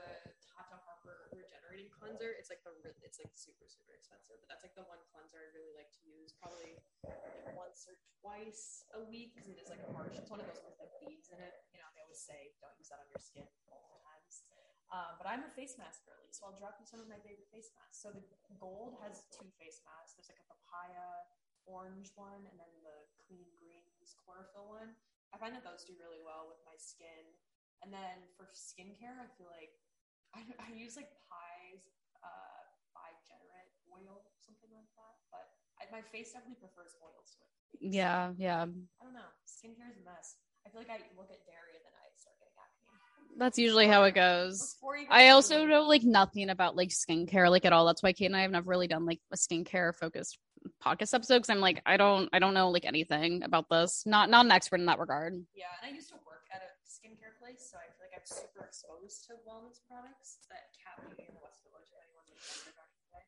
Tata Harper Regenerating Cleanser. It's like super, super expensive, but that's like the one cleanser I really like to use probably like once or twice a week because it is like a harsh. It's one of those with like beads in it. You know, they always say don't use that on your skin multiple times. But I'm a face mask girly, so I'll drop you some of my favorite face masks. So the gold has two face masks. There's like a papaya orange one, and then the clean greens chlorophyll one. I find that those do really well with my skin. And then for skincare, I feel like I use like Pye's Bigenerate oil, something like that. But my face definitely prefers oils to it. Yeah, yeah. I don't know. Skincare is a mess. I feel like I look at dairy and then I start getting acne. That's usually how it goes. I also know like nothing about like skincare like at all. That's why Kate and I have never really done like a skincare focused podcast episode, because I'm like I don't know like anything about this, not an expert in that regard. Yeah, and I used to work at a skincare place, so I feel like I'm super exposed to wellness products that Kat Beauty in the West Village, anyone who's regarding today.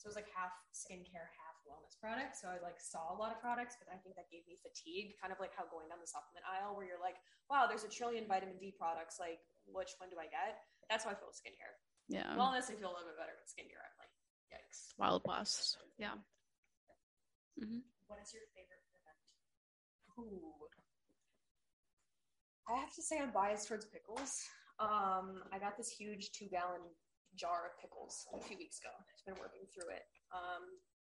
So it was like half skincare, half wellness products, so I like saw a lot of products, but I think that gave me fatigue, kind of like how going down the supplement aisle where you're like, wow, there's a trillion vitamin D products, like which one do I get? That's how I feel with skincare. Yeah, wellness I feel a little bit better with skincare. I'm like, yikes. Wild West. Yeah. Mm-hmm. What is your favorite event? Ooh. I have to say I'm biased towards pickles. I got this huge 2-gallon jar of pickles a few weeks ago. I've been working through it.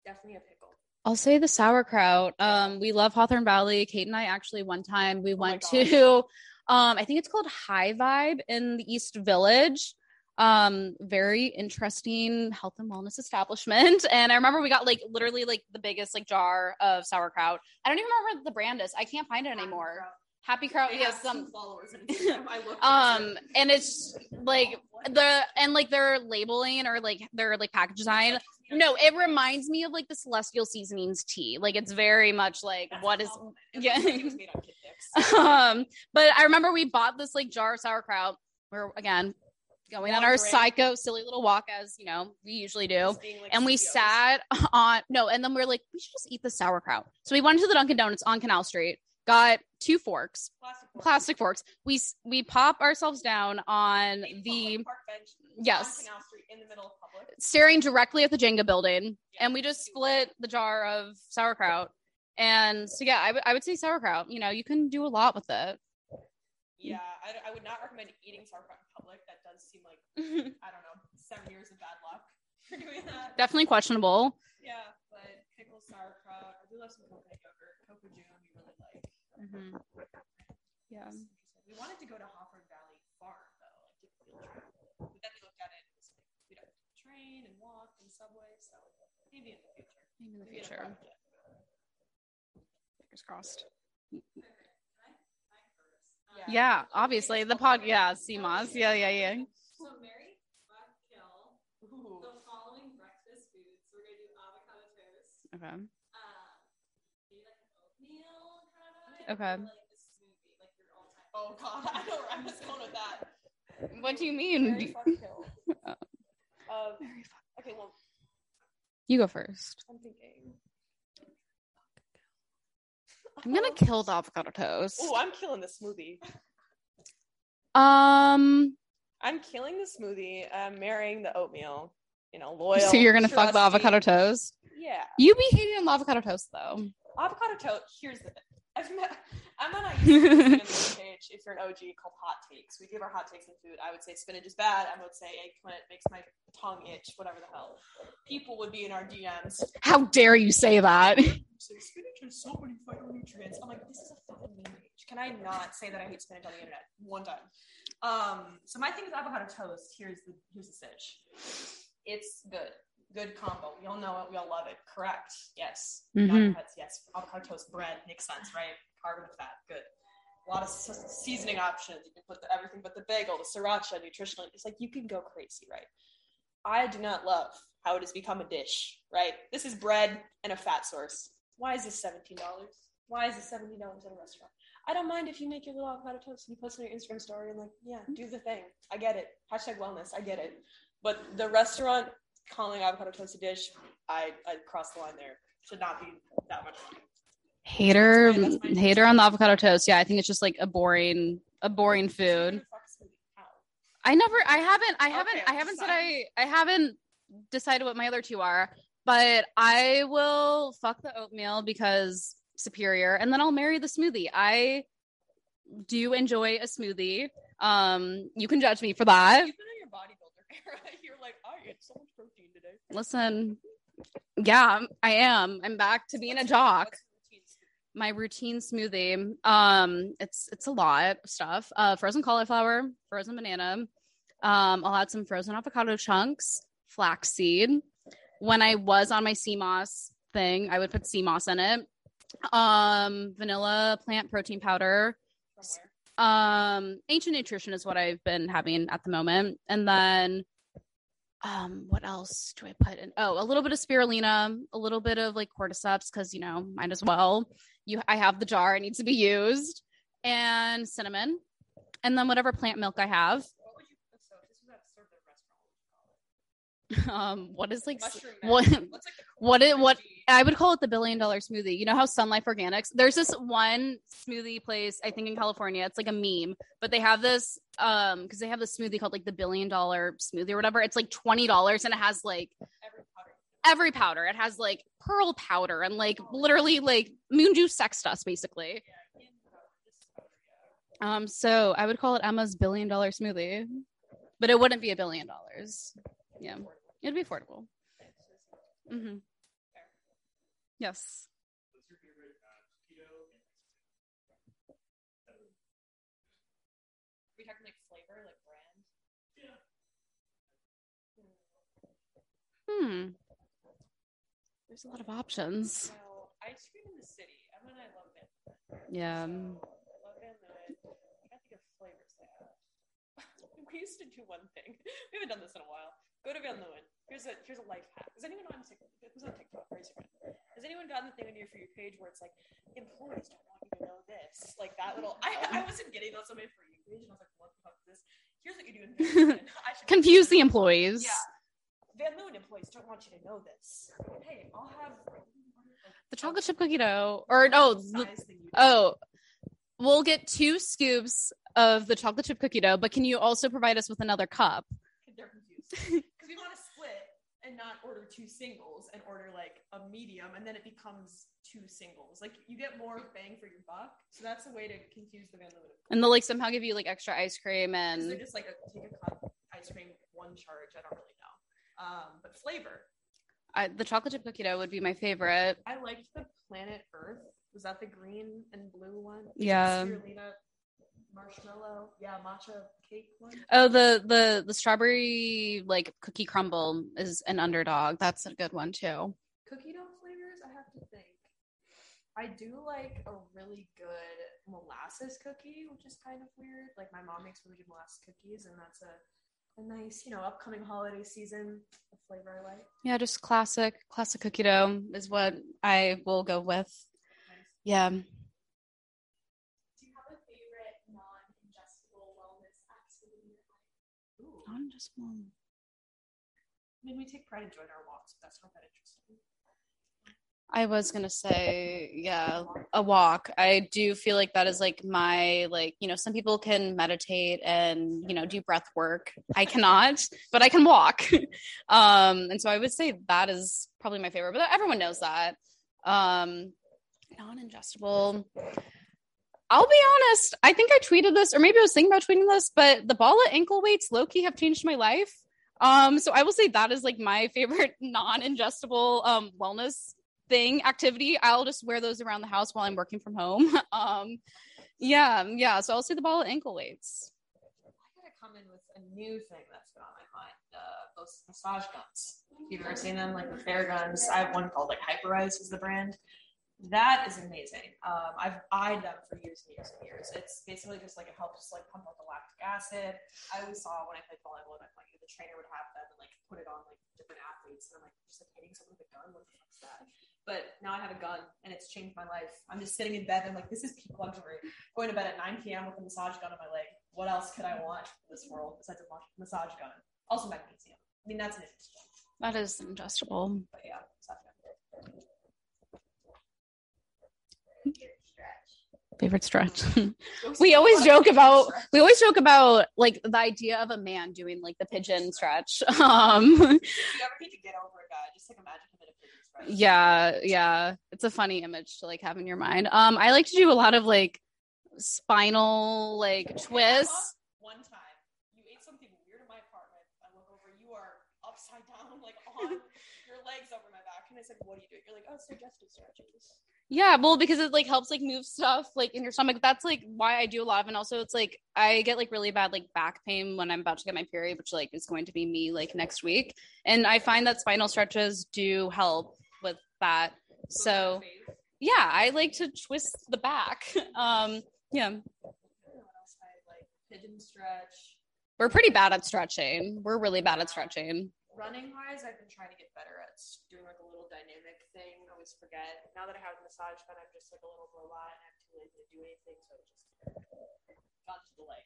Definitely a pickle. I'll say the sauerkraut. We love Hawthorne Valley. Kate and I actually one time we went to, I think it's called High Vibe in the East Village. Very interesting health and wellness establishment. And I remember we got like literally like the biggest like jar of sauerkraut. I don't even remember what the brand is. I can't find it anymore. Happy Crowley has some followers. I look and it's like their labeling or their package design. No, it reminds me of the Celestial Seasonings tea. It's very much what is but I remember we bought this jar of sauerkraut. We're again going on our psycho silly little walk, as you know we usually do, and we sat on and then we were we should just eat the sauerkraut. So we went to the Dunkin' Donuts on Canal Street, got two forks, plastic forks. We pop ourselves down on the park bench, yes, on Canal Street in the middle of public, staring directly at the Jenga building, and we just split the jar of sauerkraut. And so I would say sauerkraut. You can do a lot with it. Yeah, I would not recommend eating sauerkraut in public. That does seem like I don't know, 7 years of bad luck for doing that. Definitely questionable. Yeah, but pickled sauerkraut. I do love some coconut yogurt, cocoa jam. You really like. Mm-hmm. Yeah. We wanted to go to Hawthorne Valley Farm though, but then we looked at it. We'd have to train and walk and subway, so maybe in the future. Fingers crossed. Yeah, obviously the pod. Yeah, CMOS. Yeah. So Mary Buckkill, the following breakfast foods. So we're gonna do avocado toast. Okay. Okay. Oh God, I know where I'm just going with that. What do you mean? Okay, well, you go first. I'm thinking. I'm gonna kill the avocado toast. Oh, I'm killing the smoothie. I'm killing the smoothie. I'm marrying the oatmeal. Loyal. So you're gonna fuck the avocado toast? Yeah. You be hating on the avocado toast though. Avocado toast. Here's the thing. I'm on a YouTube page, if you're an OG, called Hot Takes. We give our hot takes on food. I would say spinach is bad. I would say eggplant makes my tongue itch, whatever the hell. People would be in our DMs. How dare you say that? So spinach has so many phytonutrients. I'm like, this is a fucking meme page. Can I not say that I hate spinach on the internet? One time. So my thing is avocado toast. Here's the sitch. It's good. Good combo. We all know it. We all love it. Correct. Yes. Mm-hmm. Yes. Avocado toast, bread. Makes sense, right? Carbon and fat. Good. A lot of seasoning options. You can put everything but the bagel, the sriracha, nutritional. It's you can go crazy, right? I do not love how it has become a dish, right? This is bread and a fat source. Why is this $17? Why is this $17 at a restaurant? I don't mind if you make your little avocado toast and you post it on your Instagram story and do the thing. I get it. #wellness. I get it. But the restaurant calling avocado toast a dish, I crossed the line there. Should not be that much fun. Hater on the avocado toast. Yeah, I think it's just a boring food. I haven't decided what my other two are, but I will fuck the oatmeal because superior, and then I'll marry the smoothie. I do enjoy a smoothie. You can judge me for that. You've been in your bodybuilder era. You're like, I ate so much protein today. Listen, yeah, I am. I'm back to being a jock. My routine smoothie. It's a lot of stuff. Frozen cauliflower, frozen banana. I'll add some frozen avocado chunks, flaxseed. When I was on my CMOS thing, I would put CMOS in it. Vanilla plant protein powder. Ancient Nutrition is what I've been having at the moment. And then what else do I put in? Oh, a little bit of spirulina, a little bit of cordyceps, because might as well. I have the jar, it needs to be used, and cinnamon, and then whatever plant milk I have. What would you put? So this was served at a restaurant. What is what I would call it the $1 billion smoothie. You know how Sun Life Organics? There's this one smoothie place I think in California. It's a meme, but they have this because they have this smoothie called the $1 billion smoothie or whatever. It's $20 and it has every powder. It has pearl powder and literally moon juice sex dust basically. So I would call it Emma's $1 billion smoothie, but it wouldn't be $1 billion. Yeah, it'd be affordable. Mm-hmm. Yes. What's your favorite keto? Are we talking flavor, brand? Yeah. There's a lot of options. Ice cream in the city. I love it. Yeah. So, I love it. we used to do one thing. We haven't done this in a while. Go to Van Leeuwen. Here's a life hack. Is anyone on TikTok? Who's on TikTok? Raise your hand. Has anyone gotten the thing on your For You page where it's like, employees don't want you to know this? Like that little, I wasn't getting those on my For You page, and I was like, what the fuck is this? Here's what you do in Van Leeuwen. Confuse the employees. Yeah. Van Leeuwen employees don't want you to know this. Hey, I'll have the chocolate chip cookie dough, or no, we'll get 2 scoops of the chocolate chip cookie dough, but can you also provide us with another cup? They're confused because we want to split and not order 2 singles and order like a medium, and then it becomes 2 singles. Like you get more bang for your buck, so that's a way to confuse the Van Leeuwen. And they'll like somehow give you like extra ice cream, and they're just like take a cup ice cream, 1 charge. I don't really know. But flavor. The chocolate chip cookie dough would be my favorite. I liked the Planet Earth. Was that the green and blue one? Yeah. Spirulina marshmallow. Yeah, matcha cake one. Oh, the strawberry like cookie crumble is an Underdog. That's a good one too. Cookie dough flavors, I have to think. I do like a really good molasses cookie, which is kind of weird. Like my mom makes really good molasses cookies, and that's a nice, upcoming holiday season flavor I like. Yeah, just classic cookie dough is what I will go with. Nice. Yeah. Do you have a favorite non-ingestible wellness activity in your life? Non-ingestible. I mean, we take pride in joining our walks, but that's not that interesting. I was going to say, yeah, a walk. I do feel like that is like my, like, some people can meditate and, do breath work. I cannot, but I can walk. And so I would say that is probably my favorite, but everyone knows that. Non-ingestible. I'll be honest. I think I tweeted this, or maybe I was thinking about tweeting this, but the ball at ankle weights low-key have changed my life. So I will say that is like my favorite non-ingestible wellness activity. I'll just wear those around the house while I'm working from home. So I'll see the ball at ankle weights. I gotta come in with a new thing that's been on my mind. Those massage guns. You've ever seen them? Like the Fair guns. I have one called like Hyperice is the brand. That is amazing. I've eyed them for years and years and years. It's basically just like it helps like pump up the lactic acid. I always saw when I played volleyball and the trainer would have them and like put it on like different athletes, and I'm like just like hitting someone with a gun. What the fuck's that? But now I have a gun, and it's changed my life. I'm just sitting in bed and I'm like, this is peak luxury. Going to bed at 9 p.m. with a massage gun on my leg. What else could I want in this world besides a massage gun? Also magnesium. I mean, that's an interesting one. That is ingestible. But yeah, massage gun. Favorite stretch. We always joke about like the idea of a man doing like the pigeon stretch. If you ever need to get over a guy, just like imagine him in a pigeon stretch. Yeah. It's a funny image to like have in your mind. I like to do a lot of like spinal like twists. One time you ate something weird in my apartment. I look over, you are upside down, like on your legs over my back, and I said, "What are you doing?" You're like, "Oh, it's digestive stretches." Yeah, well, because it like helps like move stuff like in your stomach. That's like why I do a lot of, and also it's like I get like really bad like back pain when I'm about to get my period, which like is going to be me like next week. And I find that spinal stretches do help with that. So yeah, I like to twist the back. Yeah. I don't know what else I like. Pigeon stretch. We're pretty bad at stretching. We're really bad at stretching. Running wise, I've been trying to get better at doing like a little dynamic thing. I always forget. Now that I have a massage gun, I'm just like a little robot and I'm too lazy to do anything, so I just got to the leg.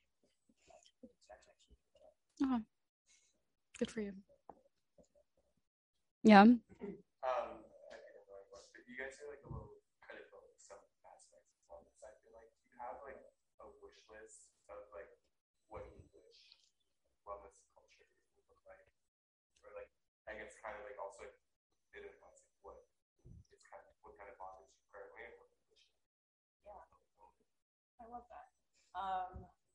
Oh, good for you. Yeah. I think I'm going to, but you guys are like a little credit for like some aspects of this. I feel like you have like a wish list of like what you wish wellness culture would look like. I guess kind of like also identifies like what it's kind of what kind of bodies you currently have. Yeah, I love that.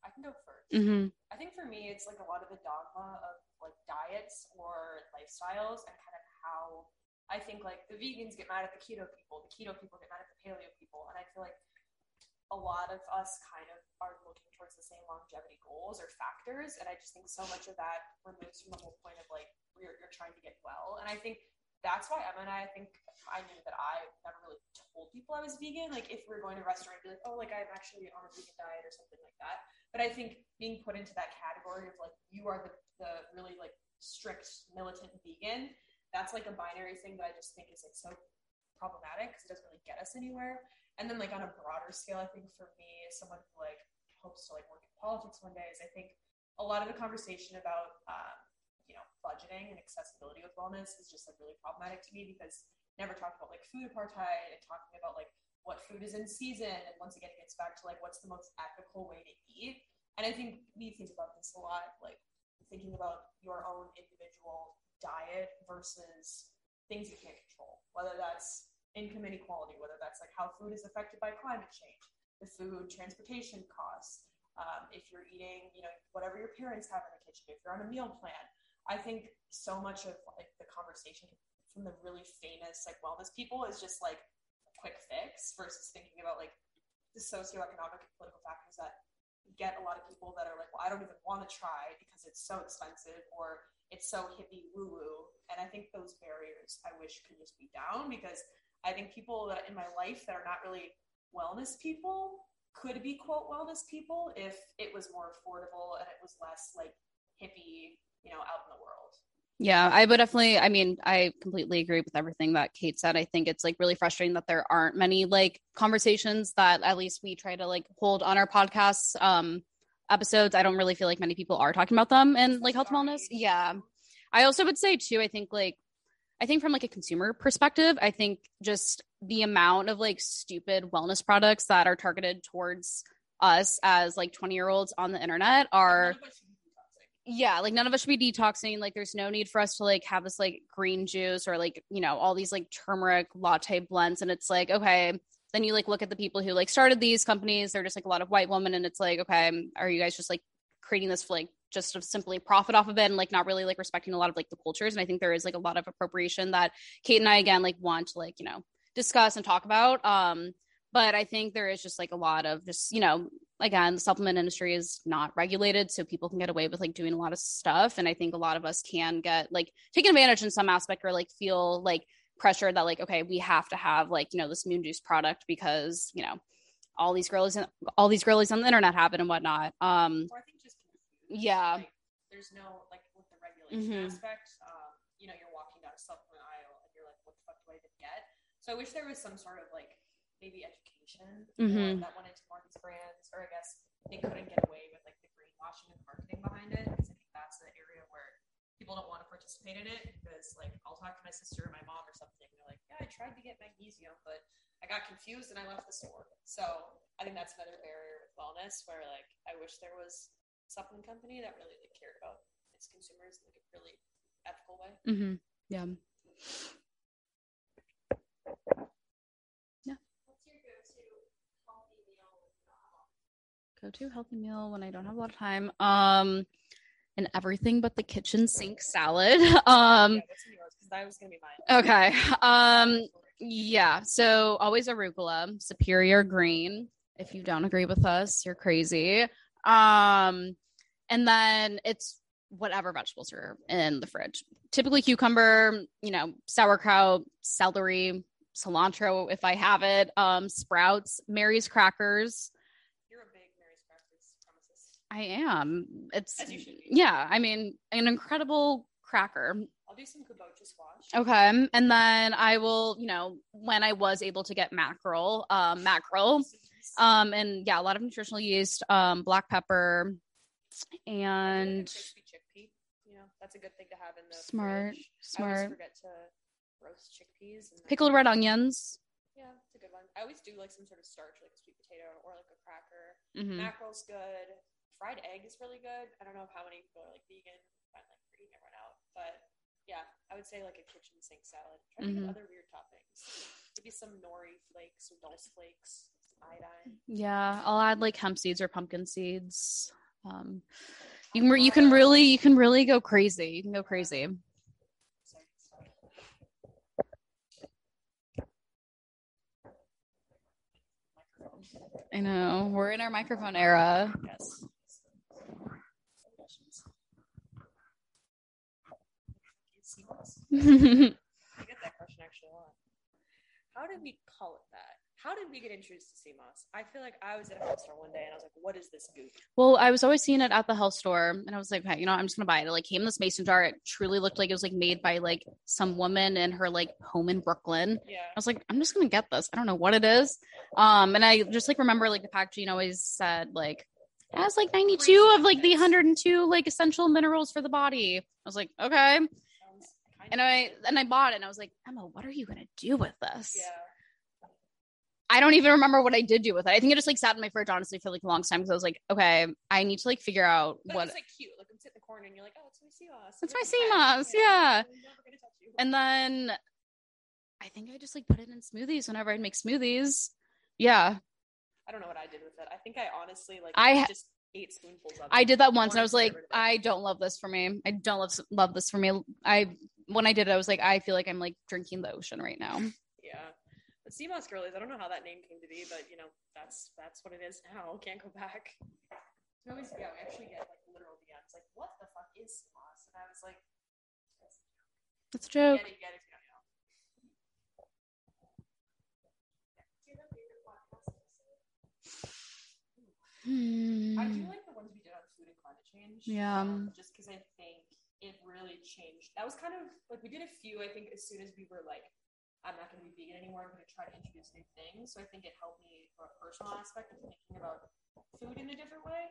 I can go first. Mm-hmm. I think for me, it's like a lot of the dogma of like diets or lifestyles, and kind of how I think like the vegans get mad at the keto people get mad at the paleo people, and I feel like a lot of us kind of are looking towards the same longevity goals or factors, and I just think so much of that removes from the whole point of like you're trying to get well. And I think that's why Emma and I think I knew that I never really told people I was vegan. Like if we were going to a restaurant, I'd be like, oh, like I'm actually on a vegan diet or something like that. But I think being put into that category of like, you are the really like strict militant vegan, that's like a binary thing that I just think is like so problematic because it doesn't really get us anywhere. And then like on a broader scale, I think for me, as someone who like hopes to like work in politics one day, is I think a lot of the conversation about, you know, budgeting and accessibility with wellness is just like really problematic to me because never talked about like food apartheid and talking about like what food is in season. And once again, it gets back to like, what's the most ethical way to eat? And I think we think about this a lot, like thinking about your own individual diet versus things you can't control, whether that's income inequality, whether that's like how food is affected by climate change, the food transportation costs, if you're eating, you know, whatever your parents have in the kitchen, if you're on a meal plan. I think so much of like the conversation from the really famous like wellness people is just like a quick fix versus thinking about like the socioeconomic and political factors that get a lot of people that are like, well, I don't even want to try because it's so expensive or it's so hippie woo-woo. And I think those barriers I wish could just be down, because I think people that in my life that are not really wellness people could be quote wellness people if it was more affordable and it was less like hippie, you know, out in the world. Yeah, I would definitely, I mean, I completely agree with everything that Kate said. I think it's like really frustrating that there aren't many like conversations that at least we try to like hold on our podcasts episodes. I don't really feel like many people are talking about them and like health and wellness. Yeah. I also would say too, I think from like a consumer perspective, I think just the amount of like stupid wellness products that are targeted towards us as like 20-year-olds on the internet are... Yeah, like none of us should be detoxing. Like there's no need for us to like have this like green juice or like, you know, all these like turmeric latte blends. And it's like, okay, then you like look at the people who like started these companies. They're just like a lot of white women. And it's like, okay, are you guys just like creating this like just to simply profit off of it and like not really like respecting a lot of like the cultures? And I think there is like a lot of appropriation that Kate and I, again, like want to like, you know, discuss and talk about. But I think there is just like a lot of just, you know, again, the supplement industry is not regulated, so people can get away with like doing a lot of stuff. And I think a lot of us can get like taken advantage in some aspect or like feel like pressure that like, okay, we have to have like, you know, this moon juice product because, you know, all these girlies on the internet have it and whatnot. Or I think just yeah. Like, there's no like with the regulation aspect, you know, you're walking down a supplement aisle and you're like, what the fuck do I even get? So I wish there was some sort of like maybe education that went into more of these brands, or I guess they couldn't get away with like the greenwashing and marketing behind it, because I think that's the area where people don't want to participate in it, because like I'll talk to my sister or my mom or something, and they're like, yeah, I tried to get magnesium, but I got confused and I left the store. So I think that's another barrier with wellness where like I wish there was a supplement company that really like cared about its consumers in like a really ethical way. Mm-hmm. Yeah. Go-to healthy meal when I don't have a lot of time, and everything but the kitchen sink salad. That was gonna be mine. Okay. Yeah. So always arugula, superior green. If you don't agree with us, you're crazy. And then it's whatever vegetables are in the fridge. Typically cucumber, you know, sauerkraut, celery, cilantro if I have it. Sprouts, Mary's crackers. I am. It's, yeah, I mean, an incredible cracker. I'll do some kabocha squash. Okay. And then I will, you know, when I was able to get mackerel, and yeah, a lot of nutritional yeast, black pepper, and crispy chickpea. You know, that's a good thing to have in the fridge. Smart. I always forget to roast chickpeas. And pickled red onions. Yeah, it's a good one. I always do like some sort of starch, like a sweet potato or like a cracker. Mm-hmm. Mackerel's good. Fried egg is really good. I don't know how many people are like vegan, but like freaking everyone out. But yeah, I would say like a kitchen sink salad. Try to get other weird toppings. Maybe some nori flakes or rice flakes, some iodine. Yeah, I'll add like hemp seeds or pumpkin seeds. You can really go crazy. You can go crazy. I know. We're in our microphone era. Yes. how did we call it that? How did we get introduced to CMOS? I feel like I was at a health store one day and I was like, what is this goop? Well, I was always seeing it at the health store and I was like, hey, you know, I'm just going to buy it. It like came in this mason jar. It truly looked like it was like made by like some woman in her like home in Brooklyn. Yeah. I was like, I'm just going to get this. I don't know what it is. And I just like remember like the packaging always said like, that's like 92 of like the 102 like essential minerals for the body. I was like, okay. And I bought it and I was like, Emma, what are you going to do with this? Yeah. I don't even remember what I did do with it. I think it just like sat in my fridge honestly for like a long time because I was like, okay, I need to like figure out what. It's like cute. Like I'm sitting in the corner and you're like, oh, it's my CMOS. It's my CMOS. Yeah. And then I think I just like put it in smoothies whenever I'd make smoothies. Yeah. I don't know what I did with it. I think I honestly like I just ate spoonfuls of it. I did that once and I was like, I don't love this for me. I don't love this for me. When I did it, I was like, I feel like I'm like drinking the ocean right now. Yeah. But CMOS girlies, I don't know how that name came to be, but you know, that's what it is now. Can't go back. We always we actually get like literal DMs like, what the fuck is CMOS? And I was like, that's a joke. Get it. I do like the ones we did on food and climate change. Yeah. Just because I think it really changed. That was kind of like we did a few. I think as soon as we were like, I'm not going to be vegan anymore. I'm going to try to introduce new things. So I think it helped me from a personal aspect of thinking about food in a different way.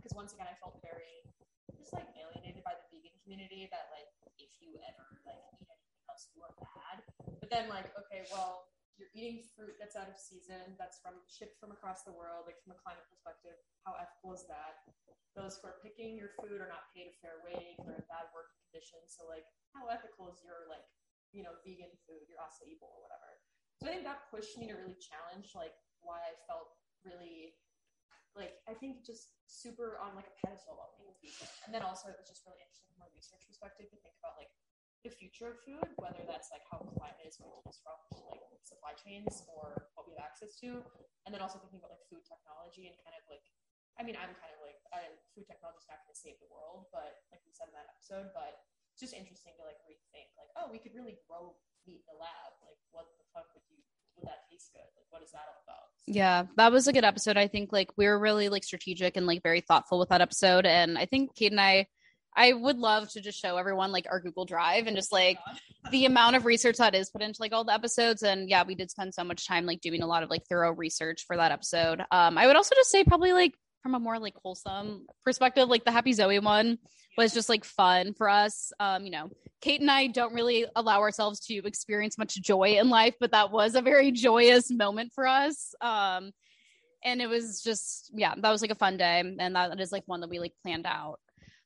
Because once again, I felt very just like alienated by the vegan community. That like if you ever like eat anything else, you are bad. But then like okay, well. You're eating fruit that's out of season, that's shipped from across the world, like from a climate perspective, how ethical is that? Those who are picking your food are not paid a fair wage, they're in bad working conditions, so like how ethical is your like, you know, vegan food, your acai bowl or whatever. So I think that pushed me to really challenge like why I felt really like I think just super on like a pedestal about being vegan. And then also it was just really interesting from a research perspective to think about like the future of food, whether that's like how climate is going to disrupt like supply chains or what we have access to, and then also thinking about like food technology and kind of like, I mean, I'm kind of like, food technology is not going to save the world, but like we said in that episode, but it's just interesting to like rethink like, oh, we could really grow meat in the lab. Like, what the fuck would that taste good? Like, what is that all about? So, yeah, that was a good episode. I think like we were really like strategic and like very thoughtful with that episode, and I think Kate and I would love to just show everyone like our Google Drive and just like the amount of research that is put into like all the episodes. And yeah, we did spend so much time like doing a lot of like thorough research for that episode. I would also just say probably like from a more like wholesome perspective, like the Happy Zoe one was just like fun for us. You know, Kate and I don't really allow ourselves to experience much joy in life, but that was a very joyous moment for us. And it was just, yeah, that was like a fun day. And that is like one that we like planned out,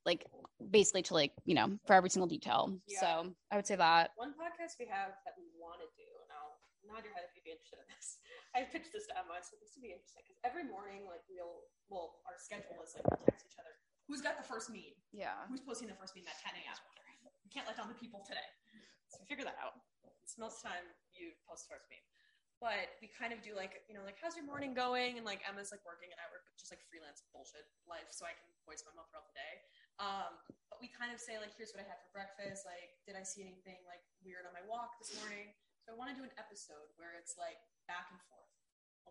like basically to like, you know, for every single detail. Yeah. So I would say that one podcast we have that we want to do, and I'll nod your head if you'd be interested in this. I pitched this to Emma, so this would be interesting because every morning, like our schedule is like we text each other. Who's got the first meme? Yeah. Who's posting the first meme at 10 a.m.? We can't let down the people today. So we figure that out. It's most time you post the first meme. But we kind of do like, you know, like, how's your morning going? And like Emma's like working and I work just like freelance bullshit life, so I can voice my mouth throughout the day. But we kind of say like, here's what I had for breakfast. Like, did I see anything like weird on my walk this morning? So I want to do an episode where it's like back and forth,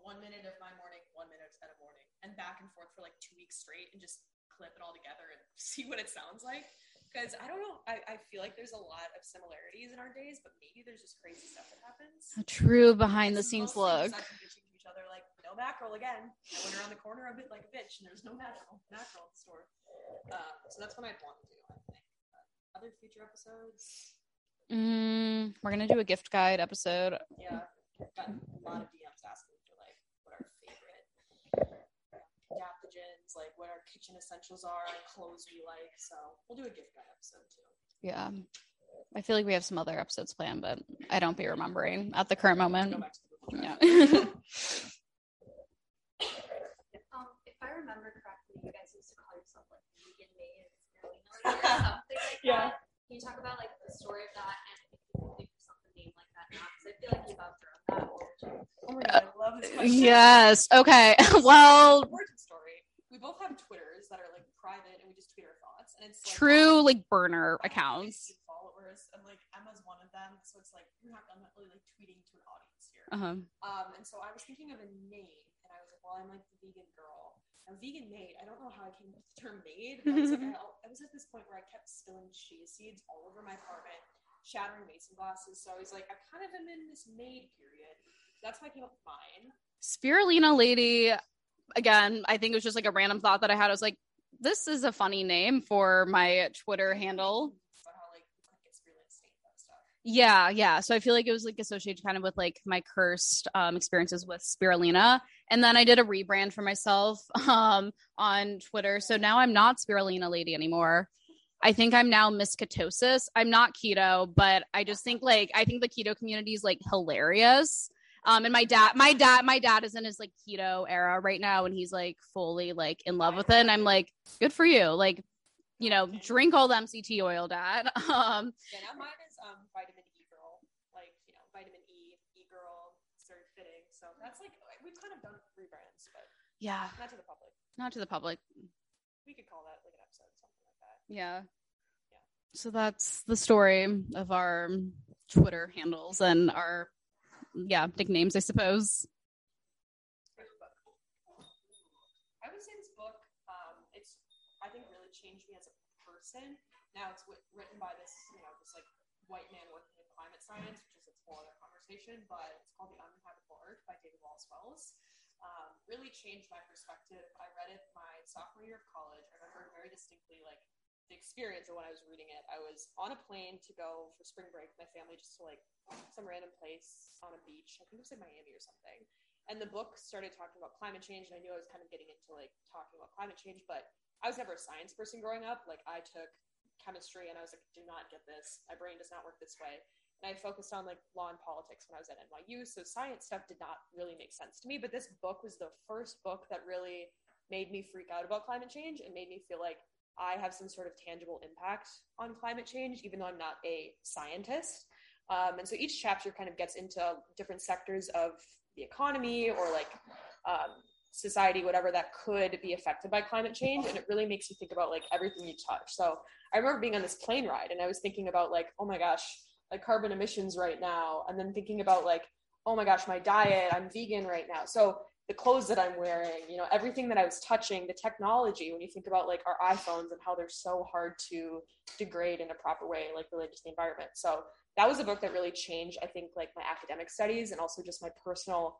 1 minute of my morning, 1 minute of the morning, and back and forth for like 2 weeks straight, and just clip it all together and see what it sounds like. Because I don't know, I feel like there's a lot of similarities in our days, but maybe there's just crazy stuff that happens. A true behind the scenes look. To each other, like, no mackerel again. I went around the corner a bit like a bitch, and there's no mackerel in the store. So that's what I'd want to do, I think. Other future episodes? We're going to do a gift guide episode. Yeah. I've gotten a lot of DMs asking for, like, what our favorite adaptogens, like, what our kitchen essentials are, clothes we like. So we'll do a gift guide episode, too. Yeah. I feel like we have some other episodes planned, but I don't be remembering at the current moment. Yeah. If I remember correctly, you guys used to call yourself like vegan maids or something like that. Can you talk about like the story of that and if you can think of something name like that now? Because I feel like you have outgrown that. Oh my god, I love this question. Yes. Okay. Well, origin story. We both have Twitters that are like private and we just tweet our thoughts and it's like, true like burner accounts. Followers and like Emma's one of them, so it's like like, you're not, I'm not really like tweeting to an audience here. And so I was thinking of a name, and I was like, well, I'm like the vegan girl. Now, vegan maid, I don't know how I came up with the term maid, but it's like, I was at this point where I kept spilling chia seeds all over my apartment, shattering mason glasses. So I was like, I kind of am in this maid period. That's how I came up with mine. Spirulina lady. Again, I think it was just like a random thought that I had. I was like, this is a funny name for my Twitter handle. Yeah, yeah. So I feel like it was like associated kind of with like my cursed experiences with spirulina. And then I did a rebrand for myself on Twitter. So now I'm not spirulina lady anymore. I think I'm now Miss Ketosis. I'm not keto, but I just think like, I think the keto community is like hilarious. And my dad is in his like keto era right now. And he's like fully like in love with it. And I'm like, good for you. Like, you know, drink all the MCT oil, Dad. Yeah, now mine is vitamin E girl, like, you know, vitamin E girl, sort of fitting. So that's like, we've kind of done rebrands, but yeah, not to the public. Not to the public. We could call that like an episode, something like that. Yeah. Yeah. So that's the story of our Twitter handles and our, yeah, nicknames, I suppose. I would say this book, it's, I think, really changed me as a person. Now it's written by this, you know, this like white man working in climate science, which is a whole other conversation, but it's called The Uninhabitable Earth by David Wallace Wells. Really changed my perspective. I read it my sophomore year of college. I remember very distinctly like the experience of when I was reading it. I was on a plane to go for spring break with my family, just to like some random place on a beach. I think it was in Miami or something. And the book started talking about climate change, and I knew I was kind of getting into like talking about climate change, but I was never a science person growing up. Like I took chemistry and I was like, do not get this. My brain does not work this way. And I focused on like law and politics when I was at NYU. So science stuff did not really make sense to me, but this book was the first book that really made me freak out about climate change and made me feel like I have some sort of tangible impact on climate change, even though I'm not a scientist. And so each chapter kind of gets into different sectors of the economy or like, society, whatever that could be affected by climate change. And it really makes you think about like everything you touch. So I remember being on this plane ride and I was thinking about like, oh my gosh, like carbon emissions right now. And then thinking about like, oh my gosh, my diet, I'm vegan right now. So the clothes that I'm wearing, you know, everything that I was touching, the technology, when you think about like our iPhones and how they're so hard to degrade in a proper way, like related to the environment. So that was a book that really changed, I think, like my academic studies and also just my personal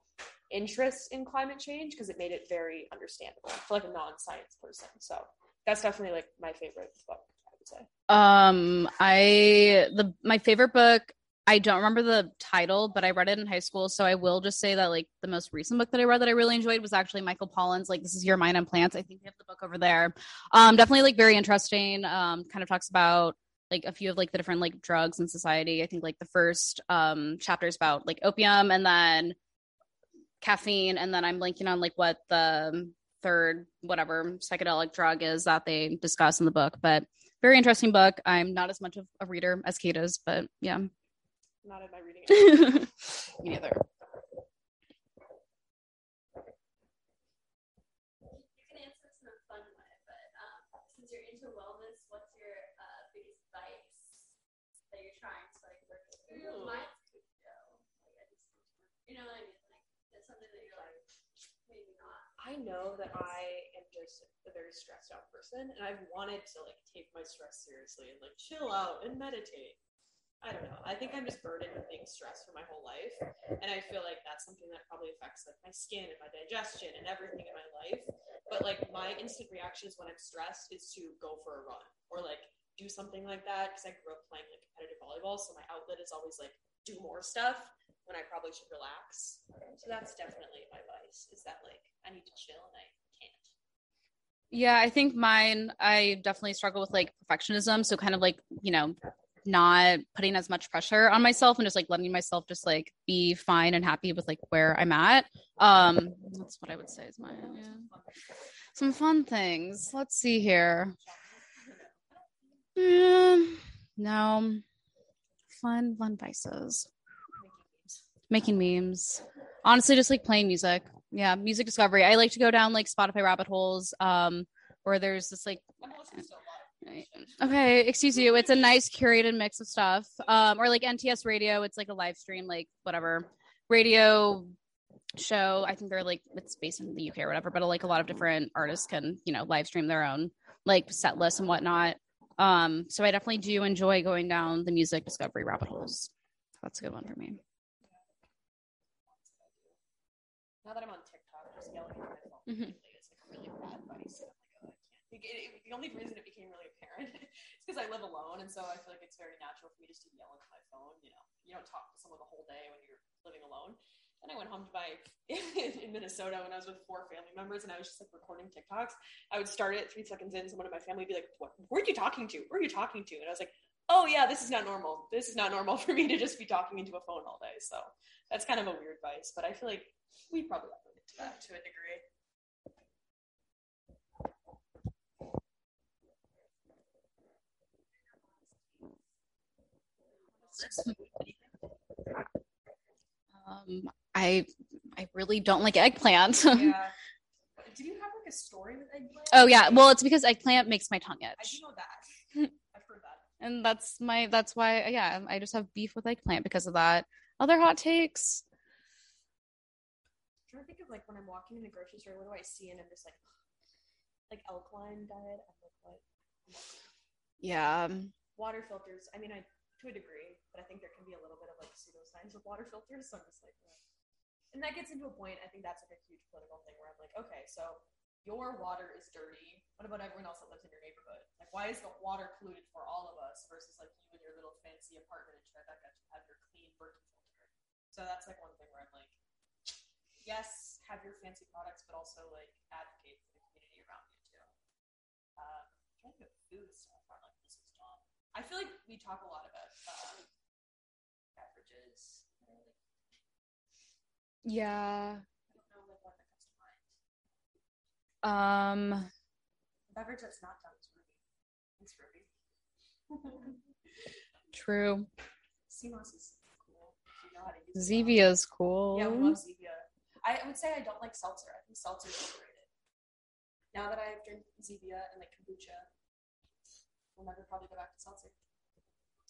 interest in climate change, because it made it very understandable for like a non-science person. So that's definitely like my favorite book, I would say. My favorite book, I don't remember the title, but I read it in high school. So I will just say that like the most recent book that I read that I really enjoyed was actually Michael Pollan's, like, This Is Your Mind on Plants. I think we have the book over there. Definitely like very interesting. Kind of talks about like a few of like the different like drugs in society. I think like the first chapter is about like opium and then caffeine. And then I'm blanking on like what the third, whatever psychedelic drug is that they discuss in the book, but very interesting book. I'm not as much of a reader as Kate is, but yeah. Not in my reading. Me neither. You can answer this in a fun way, but since you're into wellness, what's your biggest vice that you're trying to like work through? Mine's keto. You know what I mean? Like, that's something that you're like, maybe not. I know that I am just a very stressed out person, and I've wanted to like take my stress seriously and like chill out and meditate. I don't know. I think I'm just burdened with being stressed for my whole life. And I feel like that's something that probably affects like my skin and my digestion and everything in my life. But like my instant reactions when I'm stressed is to go for a run or like do something like that. Cause I grew up playing like competitive volleyball. So my outlet is always like do more stuff when I probably should relax. So that's definitely my vice, is that like I need to chill and I can't. Yeah. I think mine, I definitely struggle with like perfectionism. So kind of like, you know, not putting as much pressure on myself and just like letting myself just like be fine and happy with like where I'm at. That's what I would say is my, yeah. Some fun things. Let's see here. No. Fun vices. Making memes. Honestly, just like playing music. Yeah. Music discovery. I like to go down like Spotify rabbit holes, where there's this like, Okay, excuse you. It's a nice curated mix of stuff. Or like NTS Radio, it's like a live stream, like whatever radio show. I think they're like, it's based in the UK or whatever, but like a lot of different artists can, you know, live stream their own like set lists and whatnot. So I definitely do enjoy going down the music discovery rabbit holes. That's a good one for me. Now that I'm on TikTok, just yelling at my phone, mm-hmm. It's like really bad advice. The only reason it became really apparent is because I live alone, and so I feel like it's very natural for me just to yell into my phone. You know, you don't talk to someone the whole day when you're living alone. And I went home to my in Minnesota when I was with 4 family members, and I was just like recording TikToks. I would start it 3 seconds in, someone in my family would be like, "What? Who are you talking to? Who are you talking to?" And I was like, "Oh yeah, this is not normal. This is not normal for me to just be talking into a phone all day." So that's kind of a weird vice, but I feel like we probably relate to that to a degree. I really don't like eggplant. Yeah. Do you have like a story with eggplant? Oh yeah, well it's because eggplant makes my tongue itch. I do know that. I've heard that. And that's why, yeah, I just have beef with eggplant because of that. Other hot takes? I'm trying to think of like when I'm walking in the grocery store, what do I see? And I'm just like alkaline diet. I'm like, what? Yeah. Water filters. I mean, I to a degree, but I think there can be a little bit of like pseudoscience with water filters, so I'm just like, yeah. And that gets into a point, I think that's like a huge political thing where I'm like, okay, so your water is dirty, what about everyone else that lives in your neighborhood? Like, why is the water polluted for all of us versus like you and your little fancy apartment in Tribeca to have your clean Berkey filter? So that's like one thing where I'm like, yes, have your fancy products, but also like advocate for the community around you too. I'm trying to do food stuff. I feel like we talk a lot about beverages. Yeah. I don't know what that comes to mind. Beverage that's not done is Ruby. It's Ruby. True. CMOS is cool. You know how to use it. Zevia is cool. Yeah, we love Zevia. I would say I don't like seltzer. I think seltzer is overrated. Now that I've drank Zevia and like kombucha, we'll never probably go back to seltzer.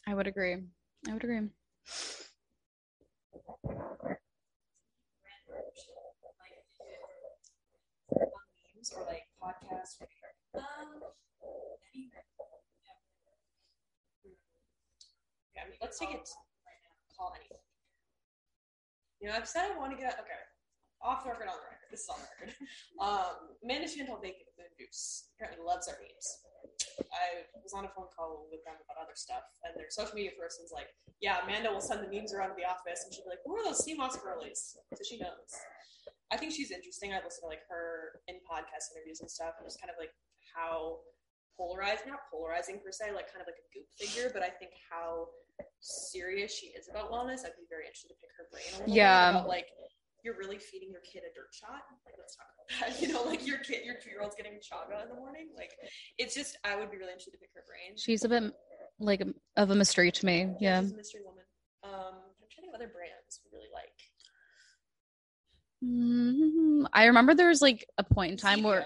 I would agree. I would agree. Memes or like podcasts. Yeah, I mean, let's take it right now. Call anything. You know, I've said I want to get okay. Off the record, on the record. This is on the record. Amanda Chantal Bacon of Moon Goose apparently loves our memes. I was on a phone call with them about other stuff, and their social media person's like, yeah, Amanda will send the memes around to the office, and she'll be like, who are those CMOS girlies? So she knows. I think she's interesting. I listen to, like, her in podcast interviews and stuff, and just kind of, like, how polarized, not polarizing per se, like, kind of like a goop figure, but I think how serious she is about wellness. I'd be very interested to pick her brain a little bit about, like, you're really feeding your kid a dirt shot? Like, let's talk about that. You know, like, your kid, your 2-year-old's getting chaga in the morning. Like, it's just, I would be really interested to pick her brain. She's a bit, like, of a mystery to me. Yeah. She's a mystery woman. I'm trying to think of other brands we really like. I remember there was, like, a point in time there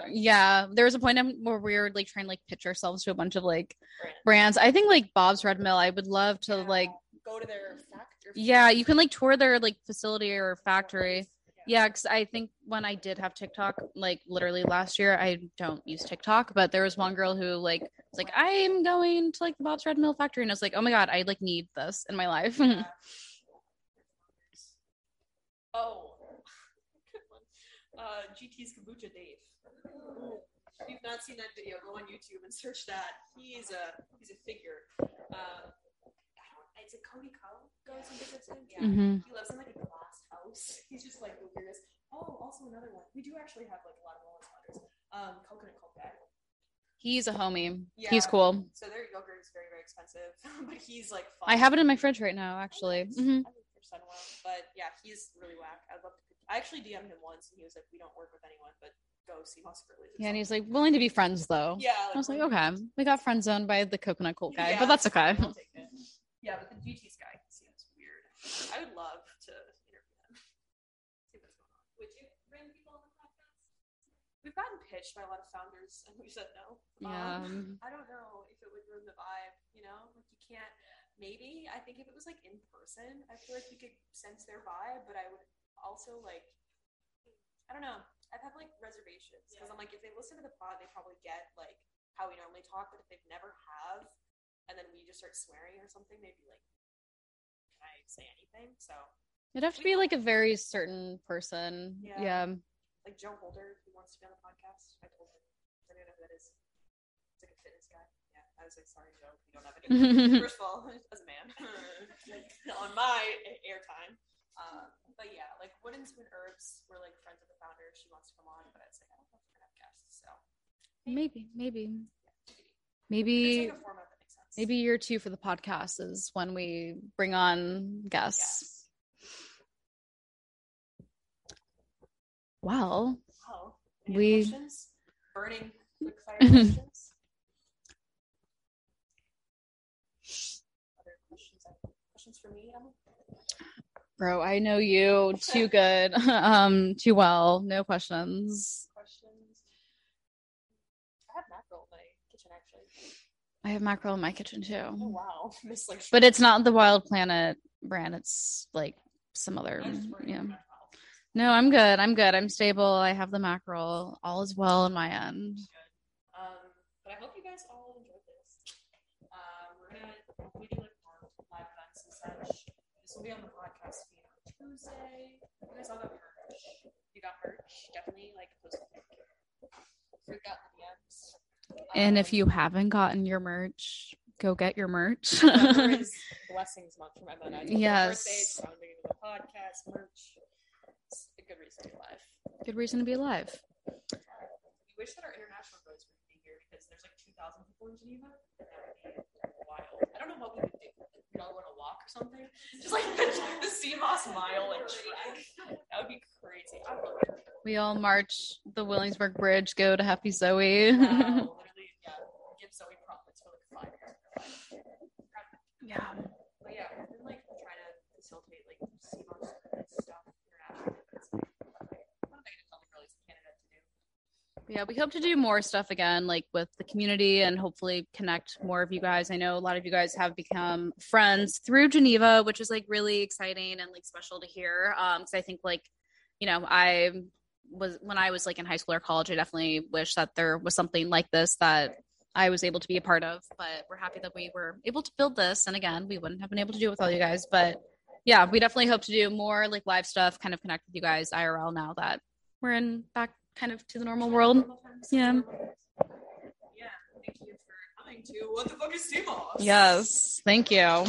was a point in where we were, like, trying to, like, pitch ourselves to a bunch of, like, brands. I think, like, Bob's Red Mill, I would love to, like, go to their factory. Yeah, you can like tour their like facility or factory. Yeah, because I think when I did have TikTok, like literally last year, I don't use TikTok, but there was one girl who like was like, I'm going to like the Bob's Red Mill factory, and I was like, oh my god, I like need this in my life. Yeah. Oh, good one. GT's Kombucha Dave. If you've not seen that video, go on YouTube and search that. He's a figure. Is it Cody Coe goes and visits him? Yeah. Mm-hmm. He lives in like a glass house. He's just like the weirdest. Oh, also another one. We do actually have like a lot of wellness letters. Coconut Cold Bag. He's a homie. Yeah. He's cool. So their yogurt is very, very expensive. But he's like fun. I have it in my fridge right now, actually. Mm-hmm. I haven't for one. But yeah, he's really whack. I'd love to I actually DM'd him once and he was like, we don't work with anyone, but go see Muskerly. Yeah, and he's like willing to be friends though. Yeah. Like, I was like, okay. We got friend zoned by the Coconut Cold guy, yeah, but that's okay. Yeah, but the GT's guy seems weird. I would love to interview them. See what's going on. Would you bring people on the podcast? We've gotten pitched by a lot of founders, and we said no. Yeah. I don't know if it would ruin the vibe, you know? Like, you can't, maybe, I think if it was, like, in person, I feel like we could sense their vibe, but I would also, like, I don't know. I've had, like, reservations, because I'm like, if they listen to the pod, they probably get, like, how we normally talk, but if they've never have, and then we just start swearing or something, they'd be like, can I say anything? So. It'd have to be, like, a very certain person. Yeah. Like, Joe Holder, who wants to be on the podcast, I told him. I don't know who that is. It's like a fitness guy. Yeah, I was like, sorry, Joe, you don't have any. First of all, as a man, like, on my airtime. But yeah, like, Wooden Spoon Herbs, we're, like, friends with the founder. She wants to come on, but I was like, I don't know if we're going to have guests, so. Maybe. There's, like, a format that makes sense. Maybe year two for the podcast is when we bring on guests. Yes. Wow. Any questions? Burning quickfire questions? Other questions? Questions for me, Emma? Bro, I know you too good. Too well. No questions. I have mackerel in my kitchen, actually. I have mackerel in my kitchen, too. Oh, wow. But it's not the Wild Planet brand. It's, like, some other, yeah. No, I'm good. I'm stable. I have the mackerel. All is well on my end. Good. But I hope you guys all enjoyed this. We do like live events and such. This will be on the podcast feed on Tuesday. You guys all got merch. You got merch. Definitely like post a picture. Freak out in the DMs. And if you haven't gotten your merch, go get your merch. Blessings month for my mother. Yes. Birthday, the podcast, merch. Good reason to be alive. We wish that our international goals would be here because there's like 2,000 people in Geneva, and that would be wild. I don't know what we would do. We'd all want to walk or something. Just like the CMOS mile and track. That would be crazy. I don't know. We all march the Williamsburg Bridge, go to Happy Zoe. Wow, literally, yeah. Give Zoe profits for like 5 years. Yeah. But yeah, we've been like trying to facilitate like CMOS stuff. Yeah, we hope to do more stuff again, like with the community and hopefully connect more of you guys. I know a lot of you guys have become friends through Geneva, which is like really exciting and like special to hear. Because I think like, you know, when I was like in high school or college, I definitely wish that there was something like this that I was able to be a part of. But we're happy that we were able to build this. And again, we wouldn't have been able to do it with all you guys. But yeah, we definitely hope to do more like live stuff, kind of connect with you guys IRL now that we're in back kind of to the normal world. Yeah, thank you for coming to What the Fuck is CMOS? Yes, thank you.